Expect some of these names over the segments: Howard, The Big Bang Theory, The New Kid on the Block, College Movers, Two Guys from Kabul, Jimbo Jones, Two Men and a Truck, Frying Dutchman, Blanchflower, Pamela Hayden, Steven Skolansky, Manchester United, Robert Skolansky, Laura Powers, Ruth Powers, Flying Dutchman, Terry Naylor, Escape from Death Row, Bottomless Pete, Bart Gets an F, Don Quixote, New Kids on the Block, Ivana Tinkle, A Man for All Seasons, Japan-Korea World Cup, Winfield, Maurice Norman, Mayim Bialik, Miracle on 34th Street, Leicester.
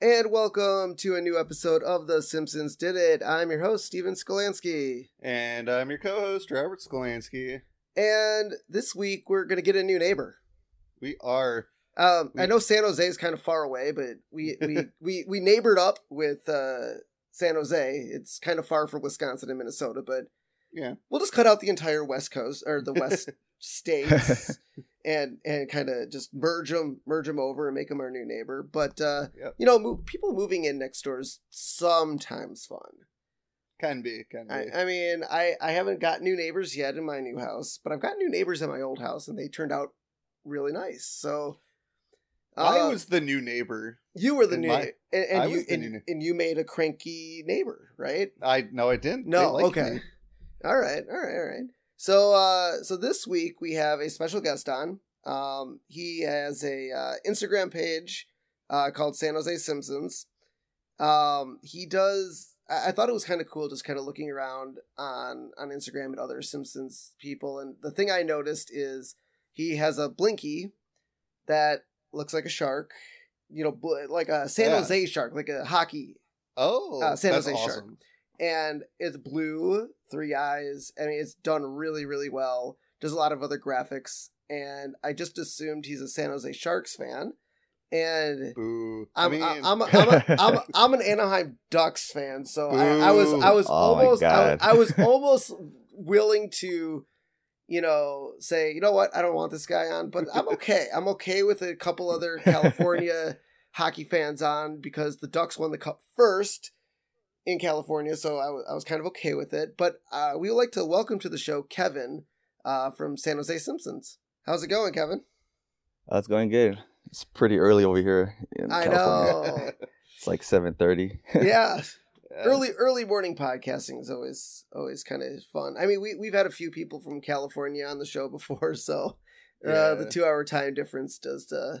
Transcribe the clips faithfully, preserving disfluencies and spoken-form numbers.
And welcome to a new episode of The Simpsons Did It. I'm your host, Steven Skolansky. And I'm your co-host, Robert Skolansky. And this week, we're going to get a new neighbor. We are. Um, we... I know San Jose is kind of far away, but we we, we, we neighbored up with uh, San Jose. It's kind of far from Wisconsin and Minnesota, but yeah, we'll just cut out the entire West Coast, or the West states. And and kind of just merge them, merge them over and make them our new neighbor. But, uh, yep. you know, move, people moving in next door is sometimes fun. Can be, can be. I, I mean, I, I haven't got new neighbors yet in my new house, but I've got new neighbors in my old house, and they turned out really nice. So uh, I was the new neighbor. You were the new my, and, and I you was the and, new... and you made a cranky neighbor, right? I No, I didn't. No, okay. Me. All right, all right, all right. So, uh, so this week we have a special guest on. Um, he has a uh, Instagram page uh, called San Jose Simpsons. Um, he does. I, I thought it was kind of cool, just kind of looking around on on Instagram at other Simpsons people. And the thing I noticed is he has a blinky that looks like a shark. You know, bl- like a San yeah. Jose shark, like a hockey. Oh, uh, San that's Jose awesome. Shark. And it's blue, three eyes. I mean, it's done really, really well. Does a lot of other graphics. And I just assumed he's a San Jose Sharks fan. And Boo. I'm, I mean... I'm, I'm, I'm, a, I'm, a, I'm an Anaheim Ducks fan. So I, I was, I was oh almost, I, I was almost willing to, you know, say, you know what? I don't want this guy on, but I'm okay. I'm okay with a couple other California hockey fans on because the Ducks won the cup first. In California, so I, w- I was kind of okay with it. But uh, we would like to welcome to the show Kevin uh, from San Jose Simpsons. How's it going, Kevin? Oh, it's going good. It's pretty early over here in I California. Know. It's like seven thirty. yeah. yeah. Early early morning podcasting is always always kind of fun. I mean, we, we've had a few people from California on the show before, so uh, yeah. the two-hour time difference does, uh,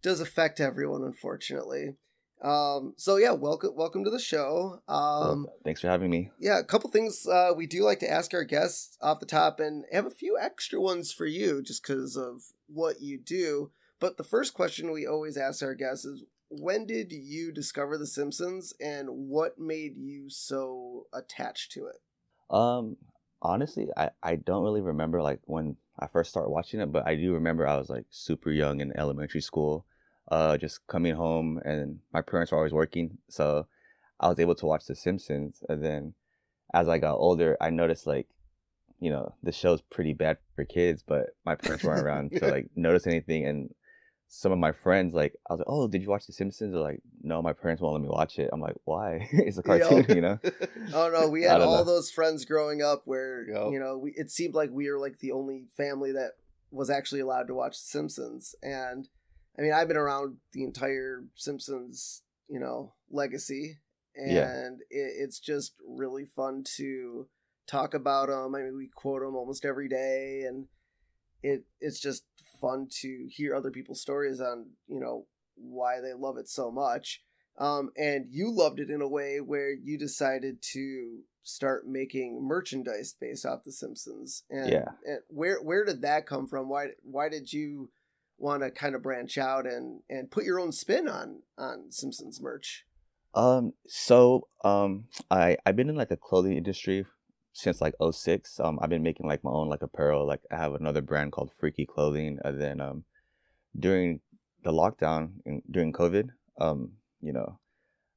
does affect everyone, unfortunately. Um, so yeah, welcome, welcome to the show. Um, well, thanks for having me. Yeah. A couple things, uh, we do like to ask our guests off the top and have a few extra ones for you just cause of what you do. But the first question we always ask our guests is when did you discover The Simpsons and what made you so attached to it? Um, honestly, I, I don't really remember like when I first started watching it, but I do remember I was like super young in elementary school. Uh, just coming home, and my parents were always working, so I was able to watch The Simpsons. And then, as I got older, I noticed like, you know, the show's pretty bad for kids, but my parents weren't around to like notice anything. And some of my friends, like, I was like, "Oh, did you watch The Simpsons?" They're like, "No, my parents won't let me watch it." I'm like, "Why? It's a cartoon, Yo. you know?" Oh no, we had all know. those friends growing up where Yo. you know we, it seemed like we were like the only family that was actually allowed to watch The Simpsons, and. I mean, I've been around the entire Simpsons, you know, legacy, and yeah. it, it's just really fun to talk about them. I mean, we quote them almost every day, and it it's just fun to hear other people's stories on, you know, why they love it so much. Um, and you loved it in a way where you decided to start making merchandise based off The Simpsons. And, yeah. and where where did that come from? Why why did you want to kind of branch out and and put your own spin on on Simpsons merch? Um so um I I've been in like the clothing industry since like oh six. um I've been making like my own like apparel. Like I have another brand called Freaky Clothing, and then um during the lockdown and during COVID, um you know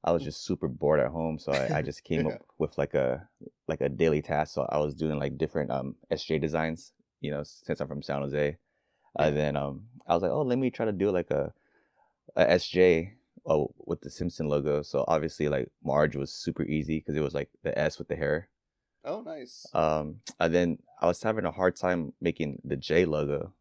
I was just super bored at home, so I, I just came yeah. up with like a like a daily task. So I was doing like different um S J designs, you know, since I'm from San Jose. And uh, then um, I was like, oh, let me try to do like a, a S J uh, with the Simpson logo. So obviously, like Marge was super easy because it was like the S with the hair. Oh, nice. Um, and then I was having a hard time making the J logo,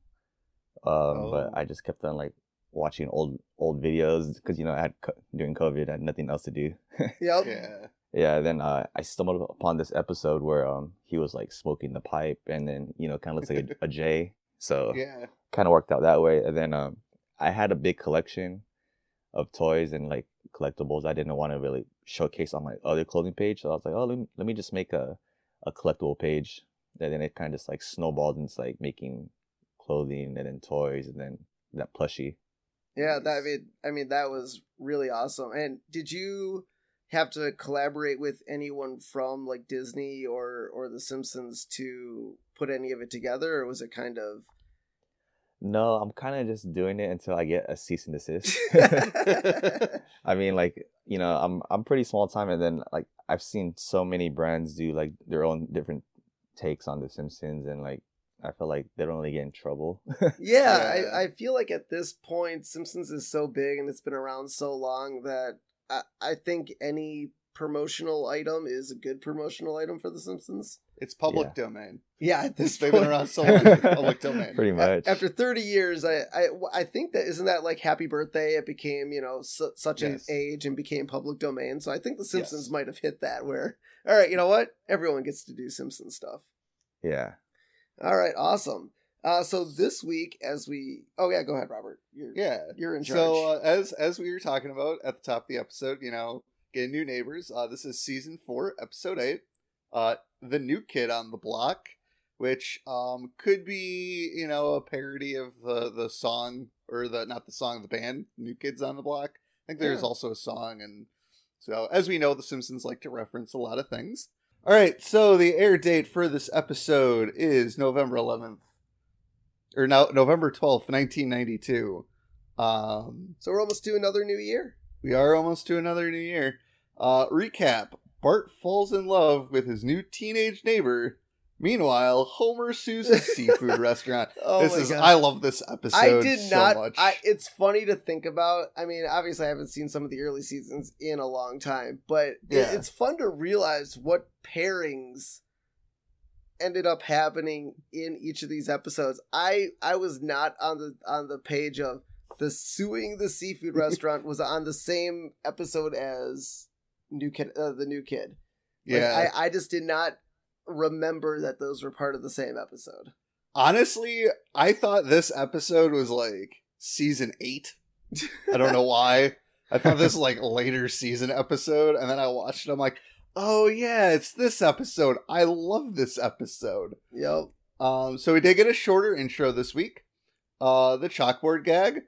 um, oh. but I just kept on like watching old old videos because you know I had during COVID I had nothing else to do. Yep. Yeah. Yeah, then uh, I stumbled upon this episode where um he was like smoking the pipe, and then you know kind of looks like a, a J. So yeah. kind of worked out that way. And then um, I had a big collection of toys and like collectibles I didn't want to really showcase on my other clothing page. So I was like, oh, let me, let me just make a, a collectible page. And then it kind of just like snowballed into like making clothing and then toys and then that plushie. Yeah, that, I mean, I mean, that was really awesome. And did you have to collaborate with anyone from like Disney or, or The Simpsons to put any of it together, or was it kind of... No, I'm kind of just doing it until I get a cease and desist. I mean, like, you know, I'm I'm pretty small time, and then like I've seen so many brands do like their own different takes on The Simpsons, and like I feel like they don't really get in trouble. yeah, yeah. I, I feel like at this point, Simpsons is so big and it's been around so long that I, I think any promotional item is a good promotional item for The Simpsons. It's public yeah. domain. Yeah, at this they've been around so long. It's public domain. Pretty much. After thirty years, I, I, I think that isn't that like Happy Birthday? It became, you know, su- such yes. an age and became public domain. So I think The Simpsons yes. might have hit that where, all right, you know what? Everyone gets to do Simpsons stuff. Yeah. All right, awesome. Uh, so this week, as we, oh yeah, go ahead, Robert. You're, yeah, you're in charge. So uh, as as we were talking about at the top of the episode, you know, getting new neighbors. Uh, this is season four, episode eight. Uh, The New Kid on the Block, which um could be, you know, a parody of the the song or the not the song, the band New Kids on the Block. I think there's yeah. also a song, and so as we know, The Simpsons like to reference a lot of things. All right, so the air date for this episode is November eleventh, or now November twelfth, nineteen ninety-two. Um, so we're almost to another new year. We are almost to another new year. Uh, recap: Bart falls in love with his new teenage neighbor. Meanwhile, Homer sues a seafood restaurant. Oh, this is God. I love this episode. I did so not. Much. I, it's funny to think about. I mean, obviously, I haven't seen some of the early seasons in a long time, but yeah. it, it's fun to realize what pairings ended up happening in each of these episodes. I I was not on the on the page of the suing the seafood restaurant was on the same episode as. New Kid, uh, the New Kid. Like, yeah, I, I just did not remember that those were part of the same episode. Honestly, I thought this episode was like season eight. I don't know why. I thought this was like later season episode, and then I watched it. I'm like, oh yeah, it's this episode. I love this episode. Yep. Um. So we did get a shorter intro this week. Uh, the chalkboard gag.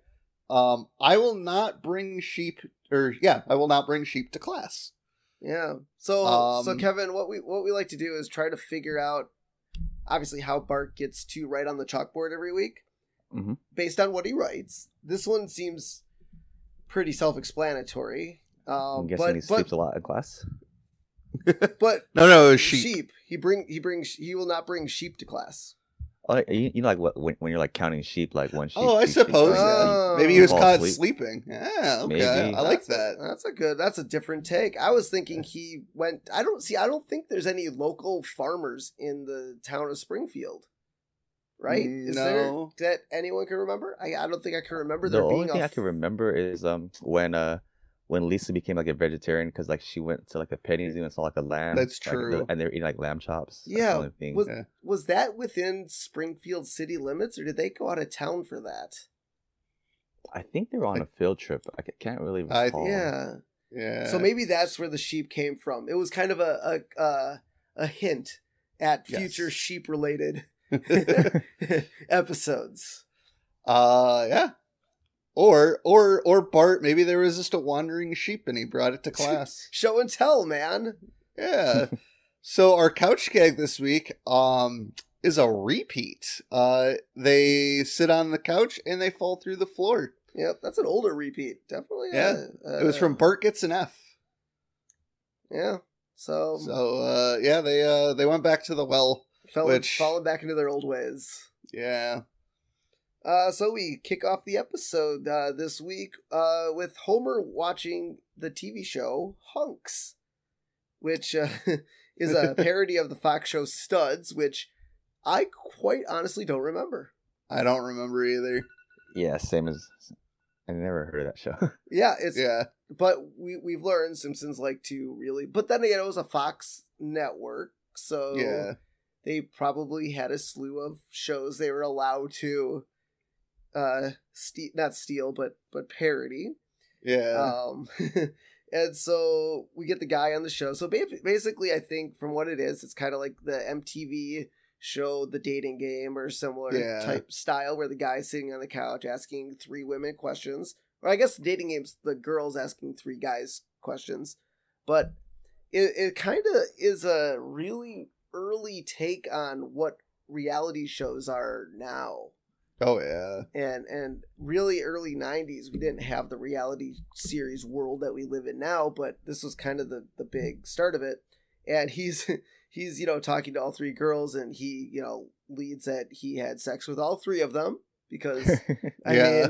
Um, I will not bring sheep. Or yeah, I will not bring sheep to class. Yeah. So um, so Kevin, what we what we like to do is try to figure out obviously how Bart gets to write on the chalkboard every week mm-hmm. based on what he writes. This one seems pretty self-explanatory. Um, I'm guessing but, he sleeps but, a lot in class. But no, no, it was sheep. sheep. He bring he brings he will not bring sheep to class. Oh, you, you know, like what, when, when you're like counting sheep, like one sheep. Oh, I suppose. Sheep, oh. Maybe he was caught sleep. sleeping. Yeah, okay. Maybe. I that's like that. A, that's a good. That's a different take. I was thinking he went. I don't see. I don't think there's any local farmers in the town of Springfield, right? No. Is there, that anyone can remember? I, I don't think I can remember. The there only being thing a... I can remember is um when uh when Lisa became like a vegetarian because like she went to like a petting zoo and saw like a lamb. That's true. Like, and they're eating like lamb chops. Yeah. That's the only was, yeah. was that within Springfield city limits, or did they go out of town for that? I think they were on I, a field trip. I can't really recall. I, yeah. Yeah. So maybe that's where the sheep came from. It was kind of a a, a, a hint at future yes. sheep related episodes. Uh yeah. Or, or, or Bart, maybe there was just a wandering sheep and he brought it to class. Show and tell, man. Yeah. So our couch gag this week um, is a repeat. Uh, they sit on the couch and they fall through the floor. Yep, that's an older repeat. Definitely. Yeah. Uh, it was from Bart Gets an F. Yeah. So. So, uh, yeah, they uh, they went back to the well. Fell, which... Fallen back into their old ways. Yeah. Uh, so we kick off the episode uh, this week uh, with Homer watching the T V show Hunks, which uh, is a parody of the Fox show Studs, which I quite honestly don't remember. I don't remember either. Yeah, same as I never heard of that show. yeah, it's yeah. But we we've learned Simpsons like to really, but then again, it was a Fox network, so yeah. they probably had a slew of shows they were allowed to. Uh, ste- not steal, but but parody. Yeah. Um, and so we get the guy on the show. So ba- basically, I think from what it is, it's kind of like the M T V show The Dating Game or similar yeah. type style where the guy's sitting on the couch asking three women questions. Or I guess The Dating Game's the girls asking three guys questions. But it, it kind of is a really early take on what reality shows are now. Oh, yeah. And and really early nineties, we didn't have the reality series world that we live in now, but this was kind of the, the big start of it. And he's, he's, you know, talking to all three girls, and he, you know, leads that he had sex with all three of them because, I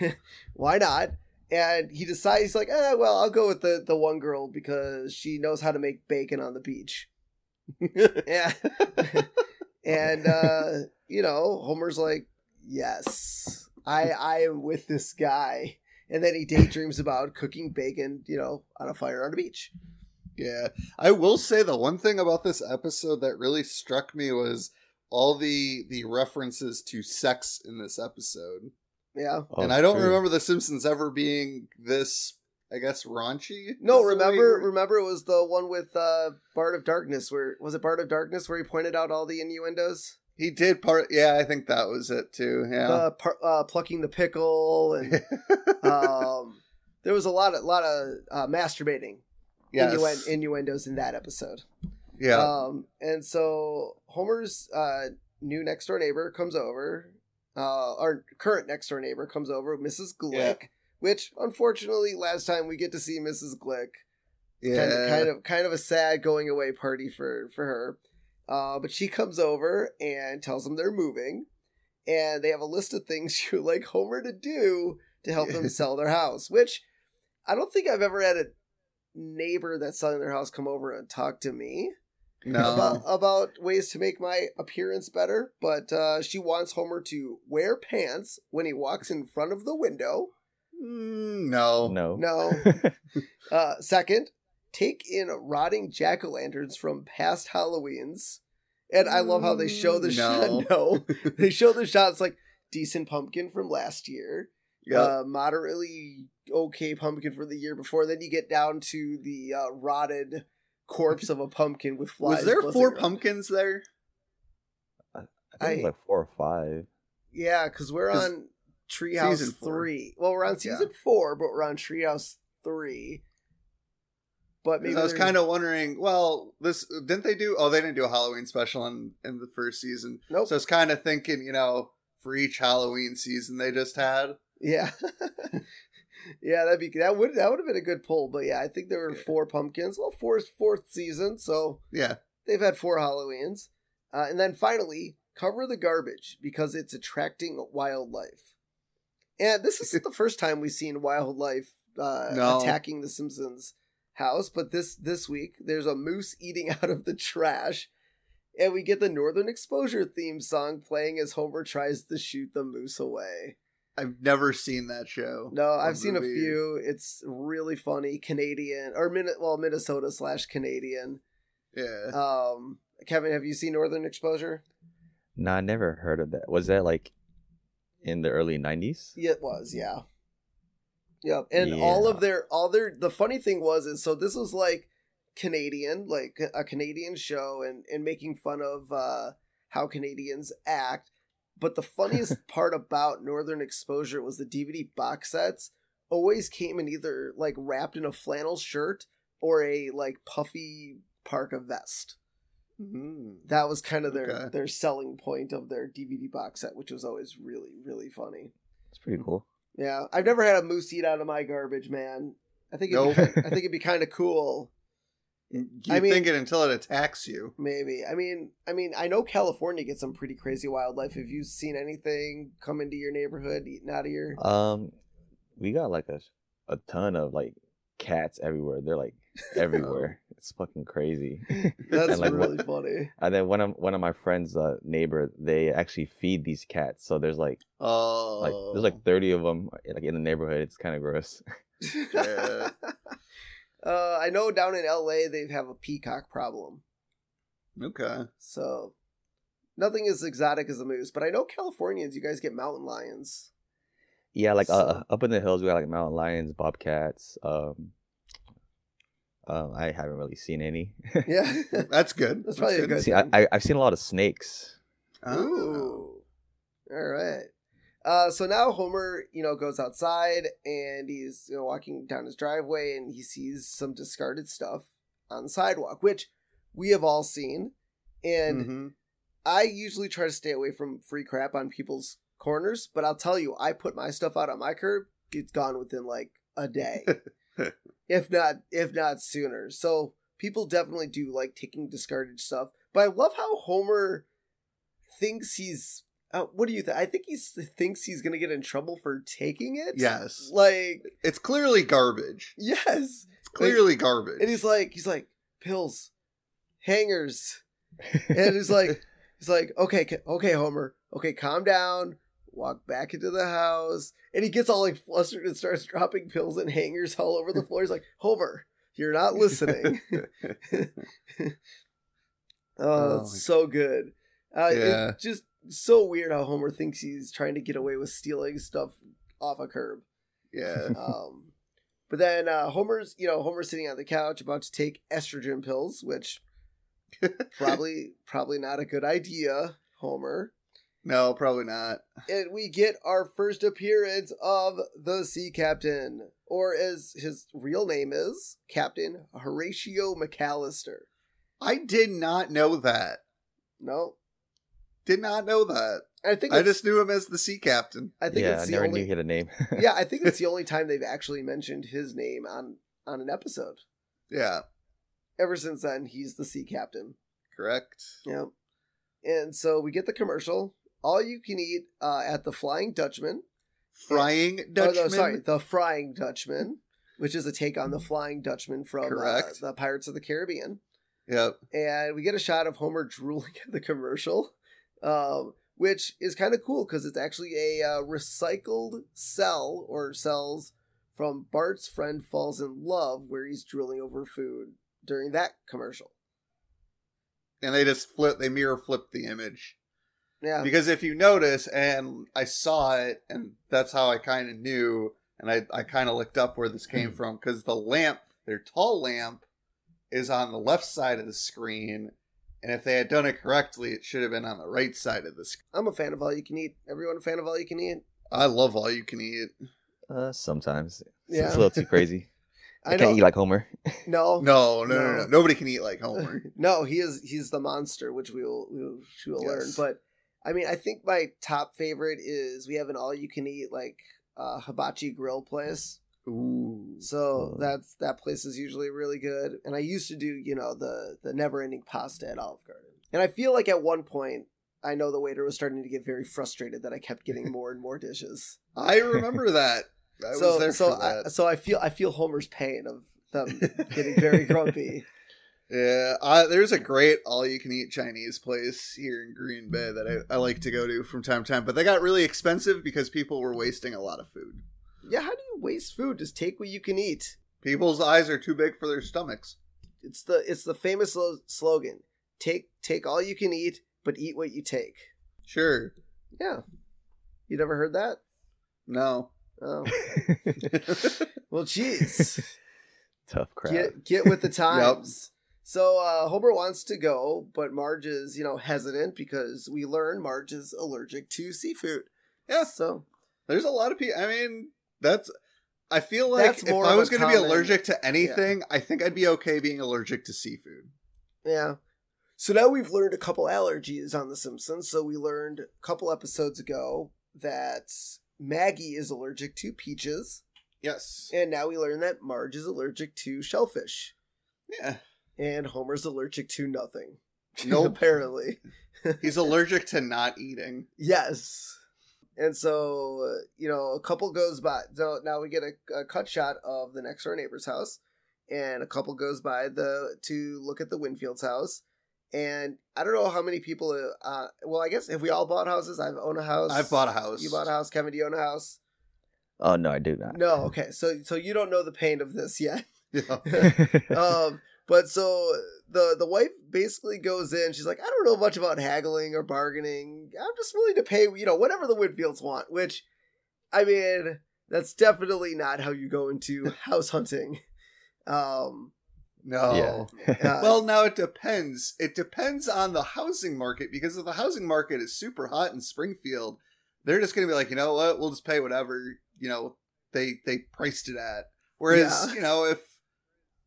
mean, why not? And he decides, he's like, eh, well, I'll go with the, the one girl because she knows how to make bacon on the beach. yeah. And, uh, you know, Homer's like, yes, I I am with this guy. And then he daydreams about cooking bacon, you know, on a fire on a beach. Yeah. I will say the one thing about this episode that really struck me was all the the references to sex in this episode. Yeah. Oh, and I don't true. remember The Simpsons ever being this, I guess, raunchy. No, remember remember it was the one with uh, Bart of Darkness where, was it Bart of Darkness where he pointed out all the innuendos? He did part, yeah, I think that was it too. Yeah, the par- uh, plucking the pickle, and um, there was a lot of lot of uh, masturbating, yes. innuen- innuendos in that episode. Yeah, um, and so Homer's uh, new next door neighbor comes over, uh, our current next door neighbor comes over, Missus Glick, yeah. which unfortunately last time we get to see Missus Glick. Yeah, kind of kind of, kind of a sad going away party for, for her. Uh, but she comes over and tells them they're moving, and they have a list of things she would like Homer to do to help them sell their house, which I don't think I've ever had a neighbor that's selling their house come over and talk to me no. about, about ways to make my appearance better. But uh, she wants Homer to wear pants when he walks in front of the window. Mm, no. No. No. uh, second. Take in rotting jack-o'-lanterns from past Halloweens. And I love how they show the no. shot. No. They show the shots like decent pumpkin from last year. Yep. Uh, moderately okay pumpkin from the year before. Then you get down to the uh, rotted corpse of a pumpkin with flies. Was there four pumpkins there? I, I think I, like four or five. Yeah, because we're Cause on Treehouse three. Well, we're on season yeah. four, but we're on Treehouse three. But maybe I was kind of wondering, well, this didn't they do? Oh, they didn't do a Halloween special in, in the first season. Nope. So I was kind of thinking, you know, for each Halloween season they just had. Yeah. yeah, that'd be that would that would have been a good pull. But yeah, I think there were yeah. four pumpkins. Well, four is fourth season, so yeah, they've had four Halloweens. Uh, and then finally, cover the garbage because it's attracting wildlife. And this isn't the first time we've seen wildlife uh, no. attacking the Simpsons house, but this this week there's a moose eating out of the trash, and we get the Northern Exposure theme song playing as Homer tries to shoot the moose away. I've never seen that show. No, I've seen movie. a few. It's really funny. Canadian or Min- well Minnesota slash Canadian. Yeah. Um, Kevin, have you seen Northern Exposure? No, I never heard of that. Was that like in the early nineties? Yeah, it was. Yeah. Yep, and yeah. all of their, all their, the funny thing was, is so this was like Canadian, like a Canadian show and, and making fun of uh, how Canadians act. But the funniest part about Northern Exposure was the D V D box sets always came in either like wrapped in a flannel shirt or a like puffy parka vest. Mm-hmm. That was kind of their, okay. their selling point of their D V D box set, which was always really, really funny. It's pretty cool. Yeah, I've never had a moose eat out of my garbage, man. I think it'd nope. be, I think it'd be kind of cool. You I mean, think it until it attacks you. Maybe. I mean, I mean, I know California gets some pretty crazy wildlife. Have you seen anything come into your neighborhood eating out of your? Um, we got like a a ton of like cats everywhere. They're like everywhere. It's fucking crazy. That's and, like, really one, funny. And then one of one of my friends' uh, neighbor, they actually feed these cats. So there's like, oh, like there's like thirty of them like in the neighborhood. It's kind of gross. yeah. uh, I know down in L A they have a peacock problem. Okay. So nothing as exotic as a moose, but I know Californians, you guys get mountain lions. Yeah, like so. uh, up in the hills we got like mountain lions, bobcats. Um, Um, I haven't really seen any. Yeah, that's good. That's, that's probably good. a good See, I, I've seen a lot of snakes. Oh, all right. Uh, so now Homer, you know, goes outside and he's, you know, walking down his driveway and he sees some discarded stuff on the sidewalk, which we have all seen. And mm-hmm. I usually try to stay away from free crap on people's corners, but I'll tell you, I put my stuff out on my curb. It's gone within like a day, if not, if not sooner. So people definitely do like taking discarded stuff. But I love how Homer thinks he's. Uh, what do you think? I think he thinks he's going to get in trouble for taking it. Yes. Like. It's clearly garbage. Yes. It's clearly like, garbage. And he's like, he's like, pills, hangers. And he's like, he's like, okay, okay, Homer. Okay, calm down. Walk back into the house. And he gets all like flustered and starts dropping pills and hangers all over the floor. He's like, Homer, you're not listening. oh, oh, it's so good. Uh, yeah. It just. So weird how Homer thinks he's trying to get away with stealing stuff off a curb. Yeah. Um, but then uh, Homer's, you know, Homer's sitting on the couch about to take estrogen pills, which probably, probably not a good idea, Homer. No, probably not. And we get our first appearance of the sea captain, or as his real name is, Captain Horatio McAllister. I did not know that. No. Did not know that. I think I just knew him as the sea captain. I think yeah, it's the I never only, knew he had a name. yeah, I think it's the only time they've actually mentioned his name on, on an episode. Yeah. Ever since then, he's the sea captain. Correct. Yep. And so we get the commercial. All you can eat uh, at the Flying Dutchman. Frying and, Dutchman? Oh, no, sorry. The Frying Dutchman, which is a take on the Flying Dutchman from uh, the Pirates of the Caribbean. Yep. And we get a shot of Homer drooling at the commercial. Um, which is kind of cool because it's actually a uh, recycled cell or cells from Bart's Friend Falls in Love, where he's drooling over food during that commercial. And they just flip, they mirror flip the image. Yeah. Because if you notice, and I saw it, and that's how I kind of knew, and I, I kind of looked up where this came from, because the lamp, their tall lamp, is on the left side of the screen. And if they had done it correctly, it should have been on the right side of the screen. I'm a fan of All You Can Eat. Everyone a fan of All You Can Eat? I love All You Can Eat. Uh, sometimes. Yeah. It's a little too crazy. I, I can't know. eat like Homer. No. No, no, no, no, no. Nobody can eat like Homer. no, he is he's the monster, which we will, we will, we will yes. learn. But, I mean, I think my top favorite is we have an All You Can Eat, like, uh, hibachi grill place. Ooh. So that's that place is usually really good. And I used to do, you know, the, the never-ending pasta at Olive Garden. And I feel like at one point, I know the waiter was starting to get very frustrated that I kept getting more and more dishes. I remember that. I so, was there so for that. I, so I feel I feel Homer's pain of them getting very grumpy. Yeah, I, there's a great all-you-can-eat Chinese place here in Green Bay that I, I like to go to from time to time. But they got really expensive because people were wasting a lot of food. Yeah, how do you waste food? Just take what you can eat. People's eyes are too big for their stomachs. It's the it's the famous lo- slogan. Take take all you can eat, but eat what you take. Sure. Yeah. You never heard that? No. Oh. well, geez. Tough crowd. Get, get with the times. Yep. So uh, Homer wants to go, but Marge is, you know, hesitant because we learn Marge is allergic to seafood. Yeah. So there's a lot of people. I mean... That's, I feel like if I was going to be allergic to anything, yeah. I think I'd be okay being allergic to seafood. Yeah. So now we've learned a couple allergies on The Simpsons. So we learned a couple episodes ago that Maggie is allergic to peaches. Yes. And now we learn that Marge is allergic to shellfish. Yeah. And Homer's allergic to nothing. No, nope. Apparently. He's allergic to not eating. Yes. And so, you know, a couple goes by. So now we get a, a cut shot of the next door neighbor's house. And a couple goes by the to look at the Winfield's house. And I don't know how many people, uh, well, I guess if we all bought houses, I've owned a house. I've bought a house. You bought a house. Kevin, do you own a house? Oh, no, I do not. No. Okay. So so you don't know the pain of this yet. No. um, but so the, the wife basically goes in. She's like, I don't know much about haggling or bargaining. I'm just willing to pay, you know, whatever the Winfields want, which, I mean, that's definitely not how you go into house hunting. Um, No. Yeah. uh, well, now it depends. It depends on the housing market, because if the housing market is super hot in Springfield, they're just going to be like, you know what, we'll just pay whatever, you know, they they priced it at. Whereas, yeah. you know, if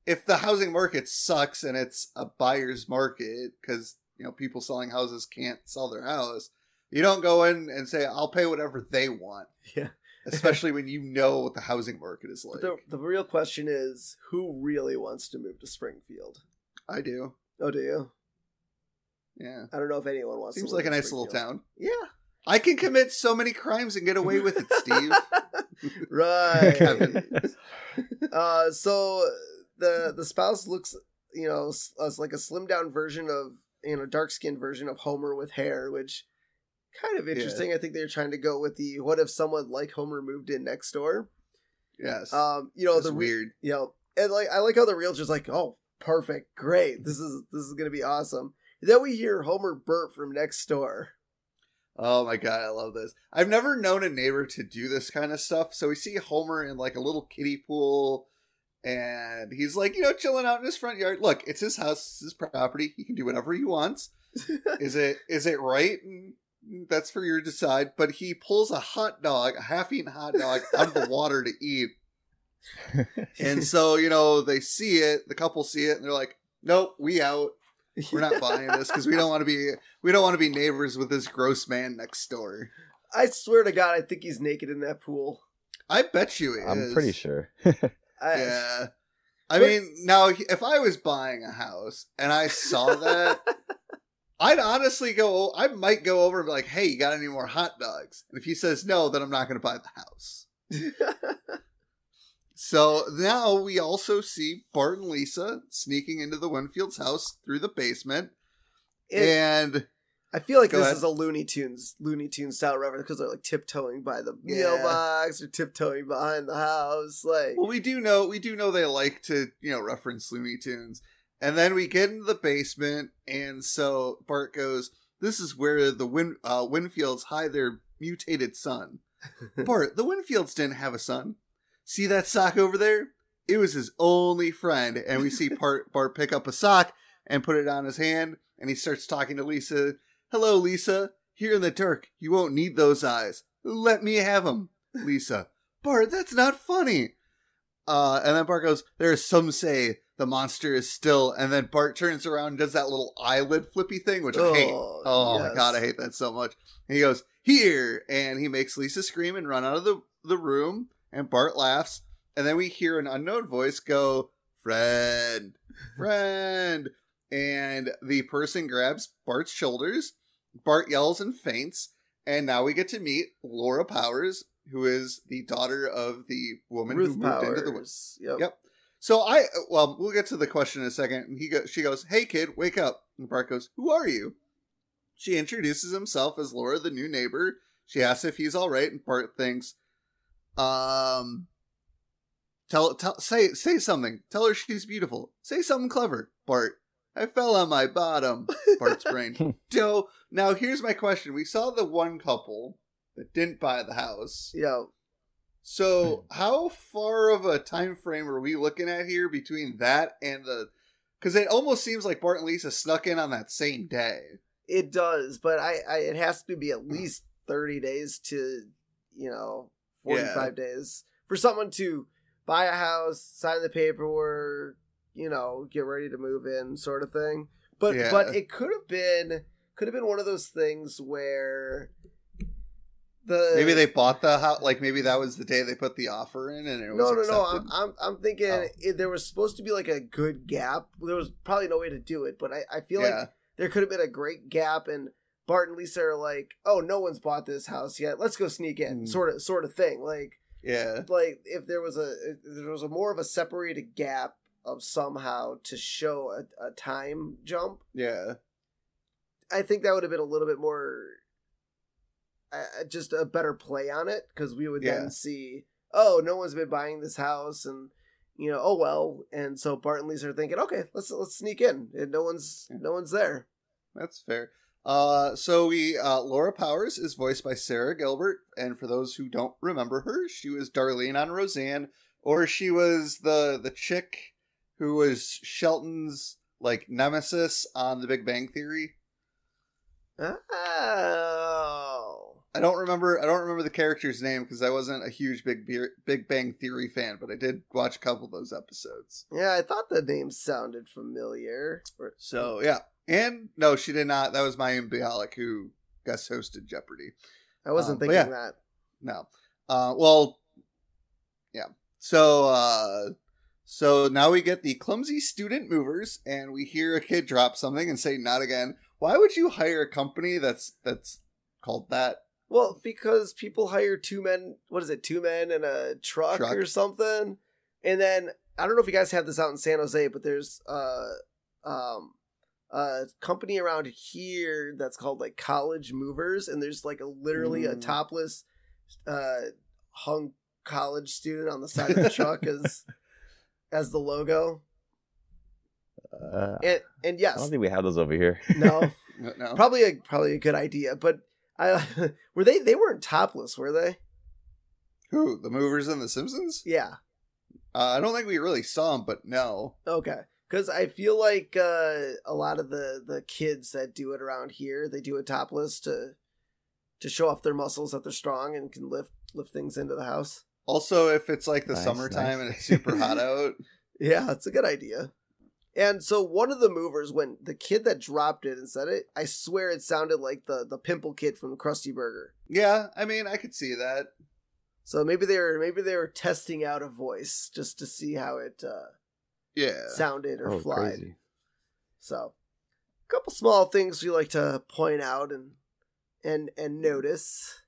if the housing market sucks and it's a buyer's market because, you know, people selling houses can't sell their house, you don't go in and say, I'll pay whatever they want. Yeah. Especially when you know what the housing market is like. The, the real question is, who really wants to move to Springfield? I do. Oh, do you? Yeah. I don't know if anyone wants Seems to move to Seems like a nice little town. Yeah. I can commit so many crimes and get away with it, Steve. Right. Kevin. Uh, so the the spouse looks, you know, as like a slimmed down version of, you know, dark skinned version of Homer with hair, which... kind of interesting. Yeah. I think they're trying to go with the what if someone like Homer moved in next door. Yes. Um, you know, that's the weird. You know, and like I like how the realtor's like, oh, perfect, great. This is this is gonna be awesome. And then we hear Homer burp from next door. Oh my god, I love this. I've never known a neighbor to do this kind of stuff. So we see Homer in like a little kiddie pool, and he's like, you know, chilling out in his front yard. Look, it's his house, it's his property, he can do whatever he wants. Is it is it right? And that's for you to decide, but he pulls a hot dog, a half-eaten hot dog, out of the water to eat. And so, you know, they see it, the couple see it, and they're like, nope, we out. We're not buying this because we don't want to be we don't want to be neighbors with this gross man next door. I swear to God, I think he's naked in that pool. I bet you he I'm is. I'm pretty sure. Yeah. I mean, now, if I was buying a house and I saw that... I'd honestly go, I might go over and be like, hey, you got any more hot dogs? And if he says no, then I'm not going to buy the house. So now we also see Bart and Lisa sneaking into the Winfield's house through the basement. It, and I feel like this ahead. is a Looney Tunes, Looney Tunes style reference because they're like tiptoeing by the yeah. mailbox or tiptoeing behind the house. Like, well, we do know, we do know they like to, you know, reference Looney Tunes. And then we get into the basement, and so Bart goes, this is where the Win- uh, Winfields hide their mutated son. Bart, the Winfields didn't have a son. See that sock over there? It was his only friend. And we see Bart, Bart pick up a sock and put it on his hand, and he starts talking to Lisa. Hello, Lisa. Here in the dark, you won't need those eyes. Let me have them, Lisa. Bart, that's not funny. Uh, and then Bart goes, there are some say... the monster is still, and then Bart turns around and does that little eyelid flippy thing, which oh, I hate. Oh yes. my god, I hate that so much. And he goes, here! And he makes Lisa scream and run out of the, the room, and Bart laughs, and then we hear an unknown voice go, friend, friend, and the person grabs Bart's shoulders, Bart yells and faints, and now we get to meet Laura Powers, who is the daughter of the woman Ruth who moved Powers. into the wood. Yep. yep. So I, well, we'll get to the question in a second. And he go, she goes, hey, kid, wake up. And Bart goes, who are you? She introduces himself as Laura, the new neighbor. She asks if he's all right. And Bart thinks, um, tell, tell, say, say something. Tell her she's beautiful. Say something clever, Bart. I fell on my bottom, Bart's brain. So now here's my question. We saw the one couple that didn't buy the house. Yeah. So how far of a time frame are we looking at here between that and the... because it almost seems like Bart and Lisa snuck in on that same day. It does, but I, I it has to be at least thirty days to, you know, forty-five yeah. days. For someone to buy a house, sign the paperwork, you know, get ready to move in sort of thing. But yeah. but it could have been could have been one of those things where... The, maybe they bought the house, like maybe that was the day they put the offer in and it was no no accepted. no I'm I'm thinking oh. it, there was supposed to be like a good gap. There was probably no way to do it, but I, I feel yeah. like there could have been a great gap, and Bart and Lisa are like, oh, no one's bought this house yet, let's go sneak in, mm. sort of sort of thing. Like yeah like if there was a if there was a more of a separated gap of somehow to show a, a time jump, yeah I think that would have been a little bit more Uh, just a better play on it, because we would yeah. then see, oh, no one's been buying this house, and you know, oh well. And so Bart and Lisa are thinking, okay, let's let's sneak in, and no one's yeah. no one's there. That's fair. Uh, so we uh, Laura Powers is voiced by Sarah Gilbert, and for those who don't remember her, she was Darlene on Roseanne, or she was the the chick who was Shelton's like nemesis on The Big Bang Theory. Oh. I don't remember. I don't remember the character's name because I wasn't a huge Big Be- Big Bang Theory fan, but I did watch a couple of those episodes. Yeah, I thought the name sounded familiar. So yeah, and no, she did not. That was Mayim Bialik who guest hosted Jeopardy. I wasn't um, thinking yeah, that. No. Uh, well, yeah. So uh, so now we get the clumsy student movers, and we hear a kid drop something and say, "Not again." Why would you hire a company that's that's called that? Well, because people hire two men, what is it, two men and a truck, truck or something. And then, I don't know if you guys have this out in San Jose, but there's uh, um, a company around here that's called like College Movers. And there's like a literally mm. a topless uh, hung college student on the side of the truck as as the logo. Uh, and, and yes. I don't think we have those over here. No. no. Probably a, probably a good idea, but... I, were they? They weren't topless, were they? Who, the movers and the Simpsons? Yeah, uh, I don't think we really saw them, but no. Okay, because I feel like uh, a lot of the, the kids that do it around here, they do it topless to to show off their muscles that they're strong and can lift lift things into the house. Also, if it's like the nice, summertime nice. and it's super hot out, yeah, it's a good idea. And so one of the movers, when the kid that dropped it and said it, I swear it sounded like the, the pimple kid from the Krusty Burger. Yeah, I mean, I could see that. So maybe they were maybe they were testing out a voice just to see how it uh, yeah. sounded or oh, flied. Crazy. So a couple small things we like to point out and and, and notice.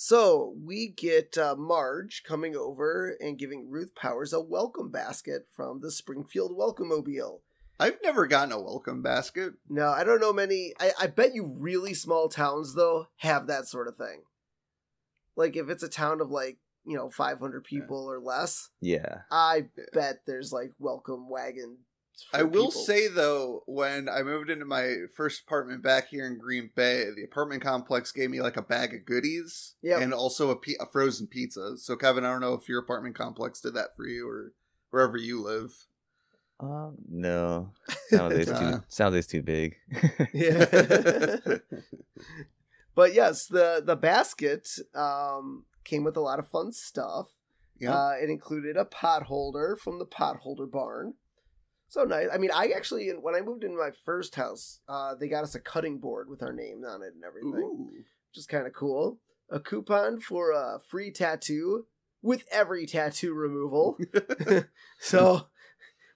So we get uh, Marge coming over and giving Ruth Powers a welcome basket from the Springfield Welcome-mobile. I've never gotten a welcome basket. No, I don't know many. I, I bet you really small towns, though, have that sort of thing. Like if it's a town of like, you know, five hundred people yeah. or less. Yeah. I yeah. bet there's like welcome wagon. I will people. say, though, when I moved into my first apartment back here in Green Bay, the apartment complex gave me like a bag of goodies yep. and also a, p- a frozen pizza. So, Kevin, I don't know if your apartment complex did that for you or wherever you live. Um, no. Sounds uh, too, too big. yeah. But, yes, the, the basket um, came with a lot of fun stuff. Yep. Uh, it included a potholder from the Potholder Barn. So nice. I mean, I actually, when I moved into my first house, uh, they got us a cutting board with our names on it and everything, Ooh. which is kind of cool. A coupon for a free tattoo with every tattoo removal. So,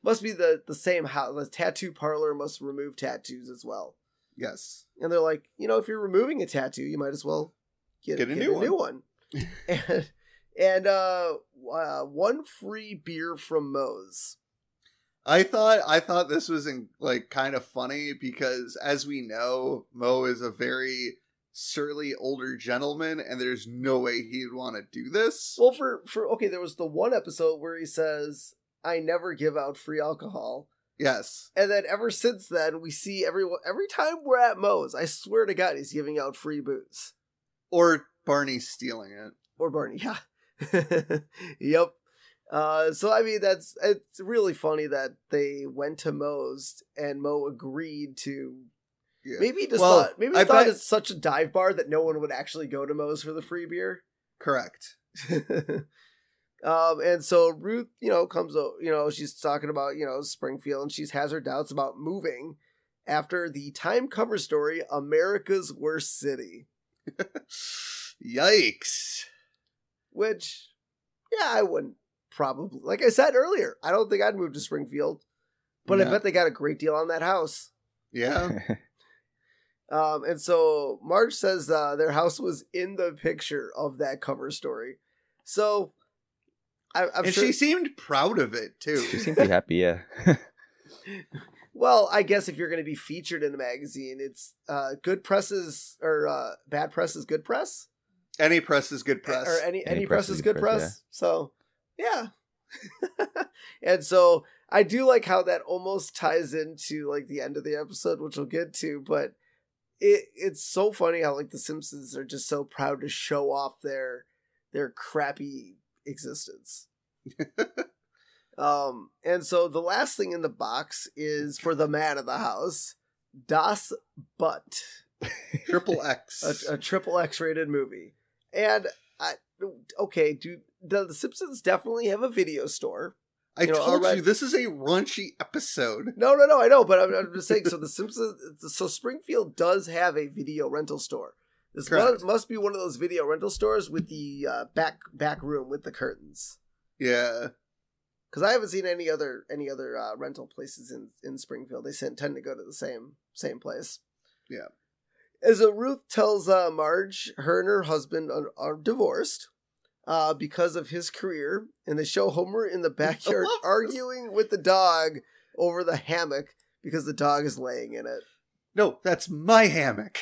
must be the, the same house. The tattoo parlor must remove tattoos as well. Yes. And they're like, you know, if you're removing a tattoo, you might as well get, get a, get new, a one. new one. And, and uh, uh, one free beer from Moe's. I thought I thought this was in, like kind of funny because, as we know, Mo is a very surly older gentleman, and there's no way he'd want to do this. Well, for for okay, there was the one episode where he says, "I never give out free alcohol." Yes, and then ever since then, we see everyone every time we're at Mo's. I swear to God, he's giving out free booze, or Barney stealing it, or Barney. Yeah, yep. Uh, so, I mean, that's, it's really funny that they went to Moe's and Mo agreed to, yeah. maybe just well, thought, maybe I thought bet... it's such a dive bar that no one would actually go to Moe's for the free beer. Correct. um, and so Ruth, you know, comes, you know, she's talking about, you know, Springfield and she has her doubts about moving after the Time cover story, America's Worst City. Yikes. Which, yeah, I wouldn't. Probably, like I said earlier, I don't think I'd move to Springfield, but no. I bet they got a great deal on that house. Yeah. um, and so Marge says uh, their house was in the picture of that cover story. So, I, I'm and sure... she seemed proud of it too. She seemed pretty happy. Yeah. Well, I guess if you're going to be featured in a magazine, it's uh, good press is or uh, bad press is good press. Any press is good press. Or any any, any press, press is good press. press. Yeah. So. Yeah. And so I do like how that almost ties into like the end of the episode, which we'll get to, but it it's so funny how like the Simpsons are just so proud to show off their their crappy existence. Um, and so the last thing in the box is for the man of the house, Das Butt. Triple X. A, a triple X rated movie. And, I okay, dude, the, the Simpsons definitely have a video store. I you know, told right. you, this is a raunchy episode. No, no, no, I know, but I'm, I'm just saying, so the Simpsons, so Springfield does have a video rental store. This must, must be one of those video rental stores with the uh, back back room with the curtains. Yeah. Because I haven't seen any other any other uh, rental places in, in Springfield. They tend to go to the same same place. Yeah. As uh, Ruth tells uh, Marge, her and her husband are, are divorced uh, because of his career. And they show Homer in the backyard arguing this. with the dog over the hammock because the dog is laying in it. No, that's my hammock.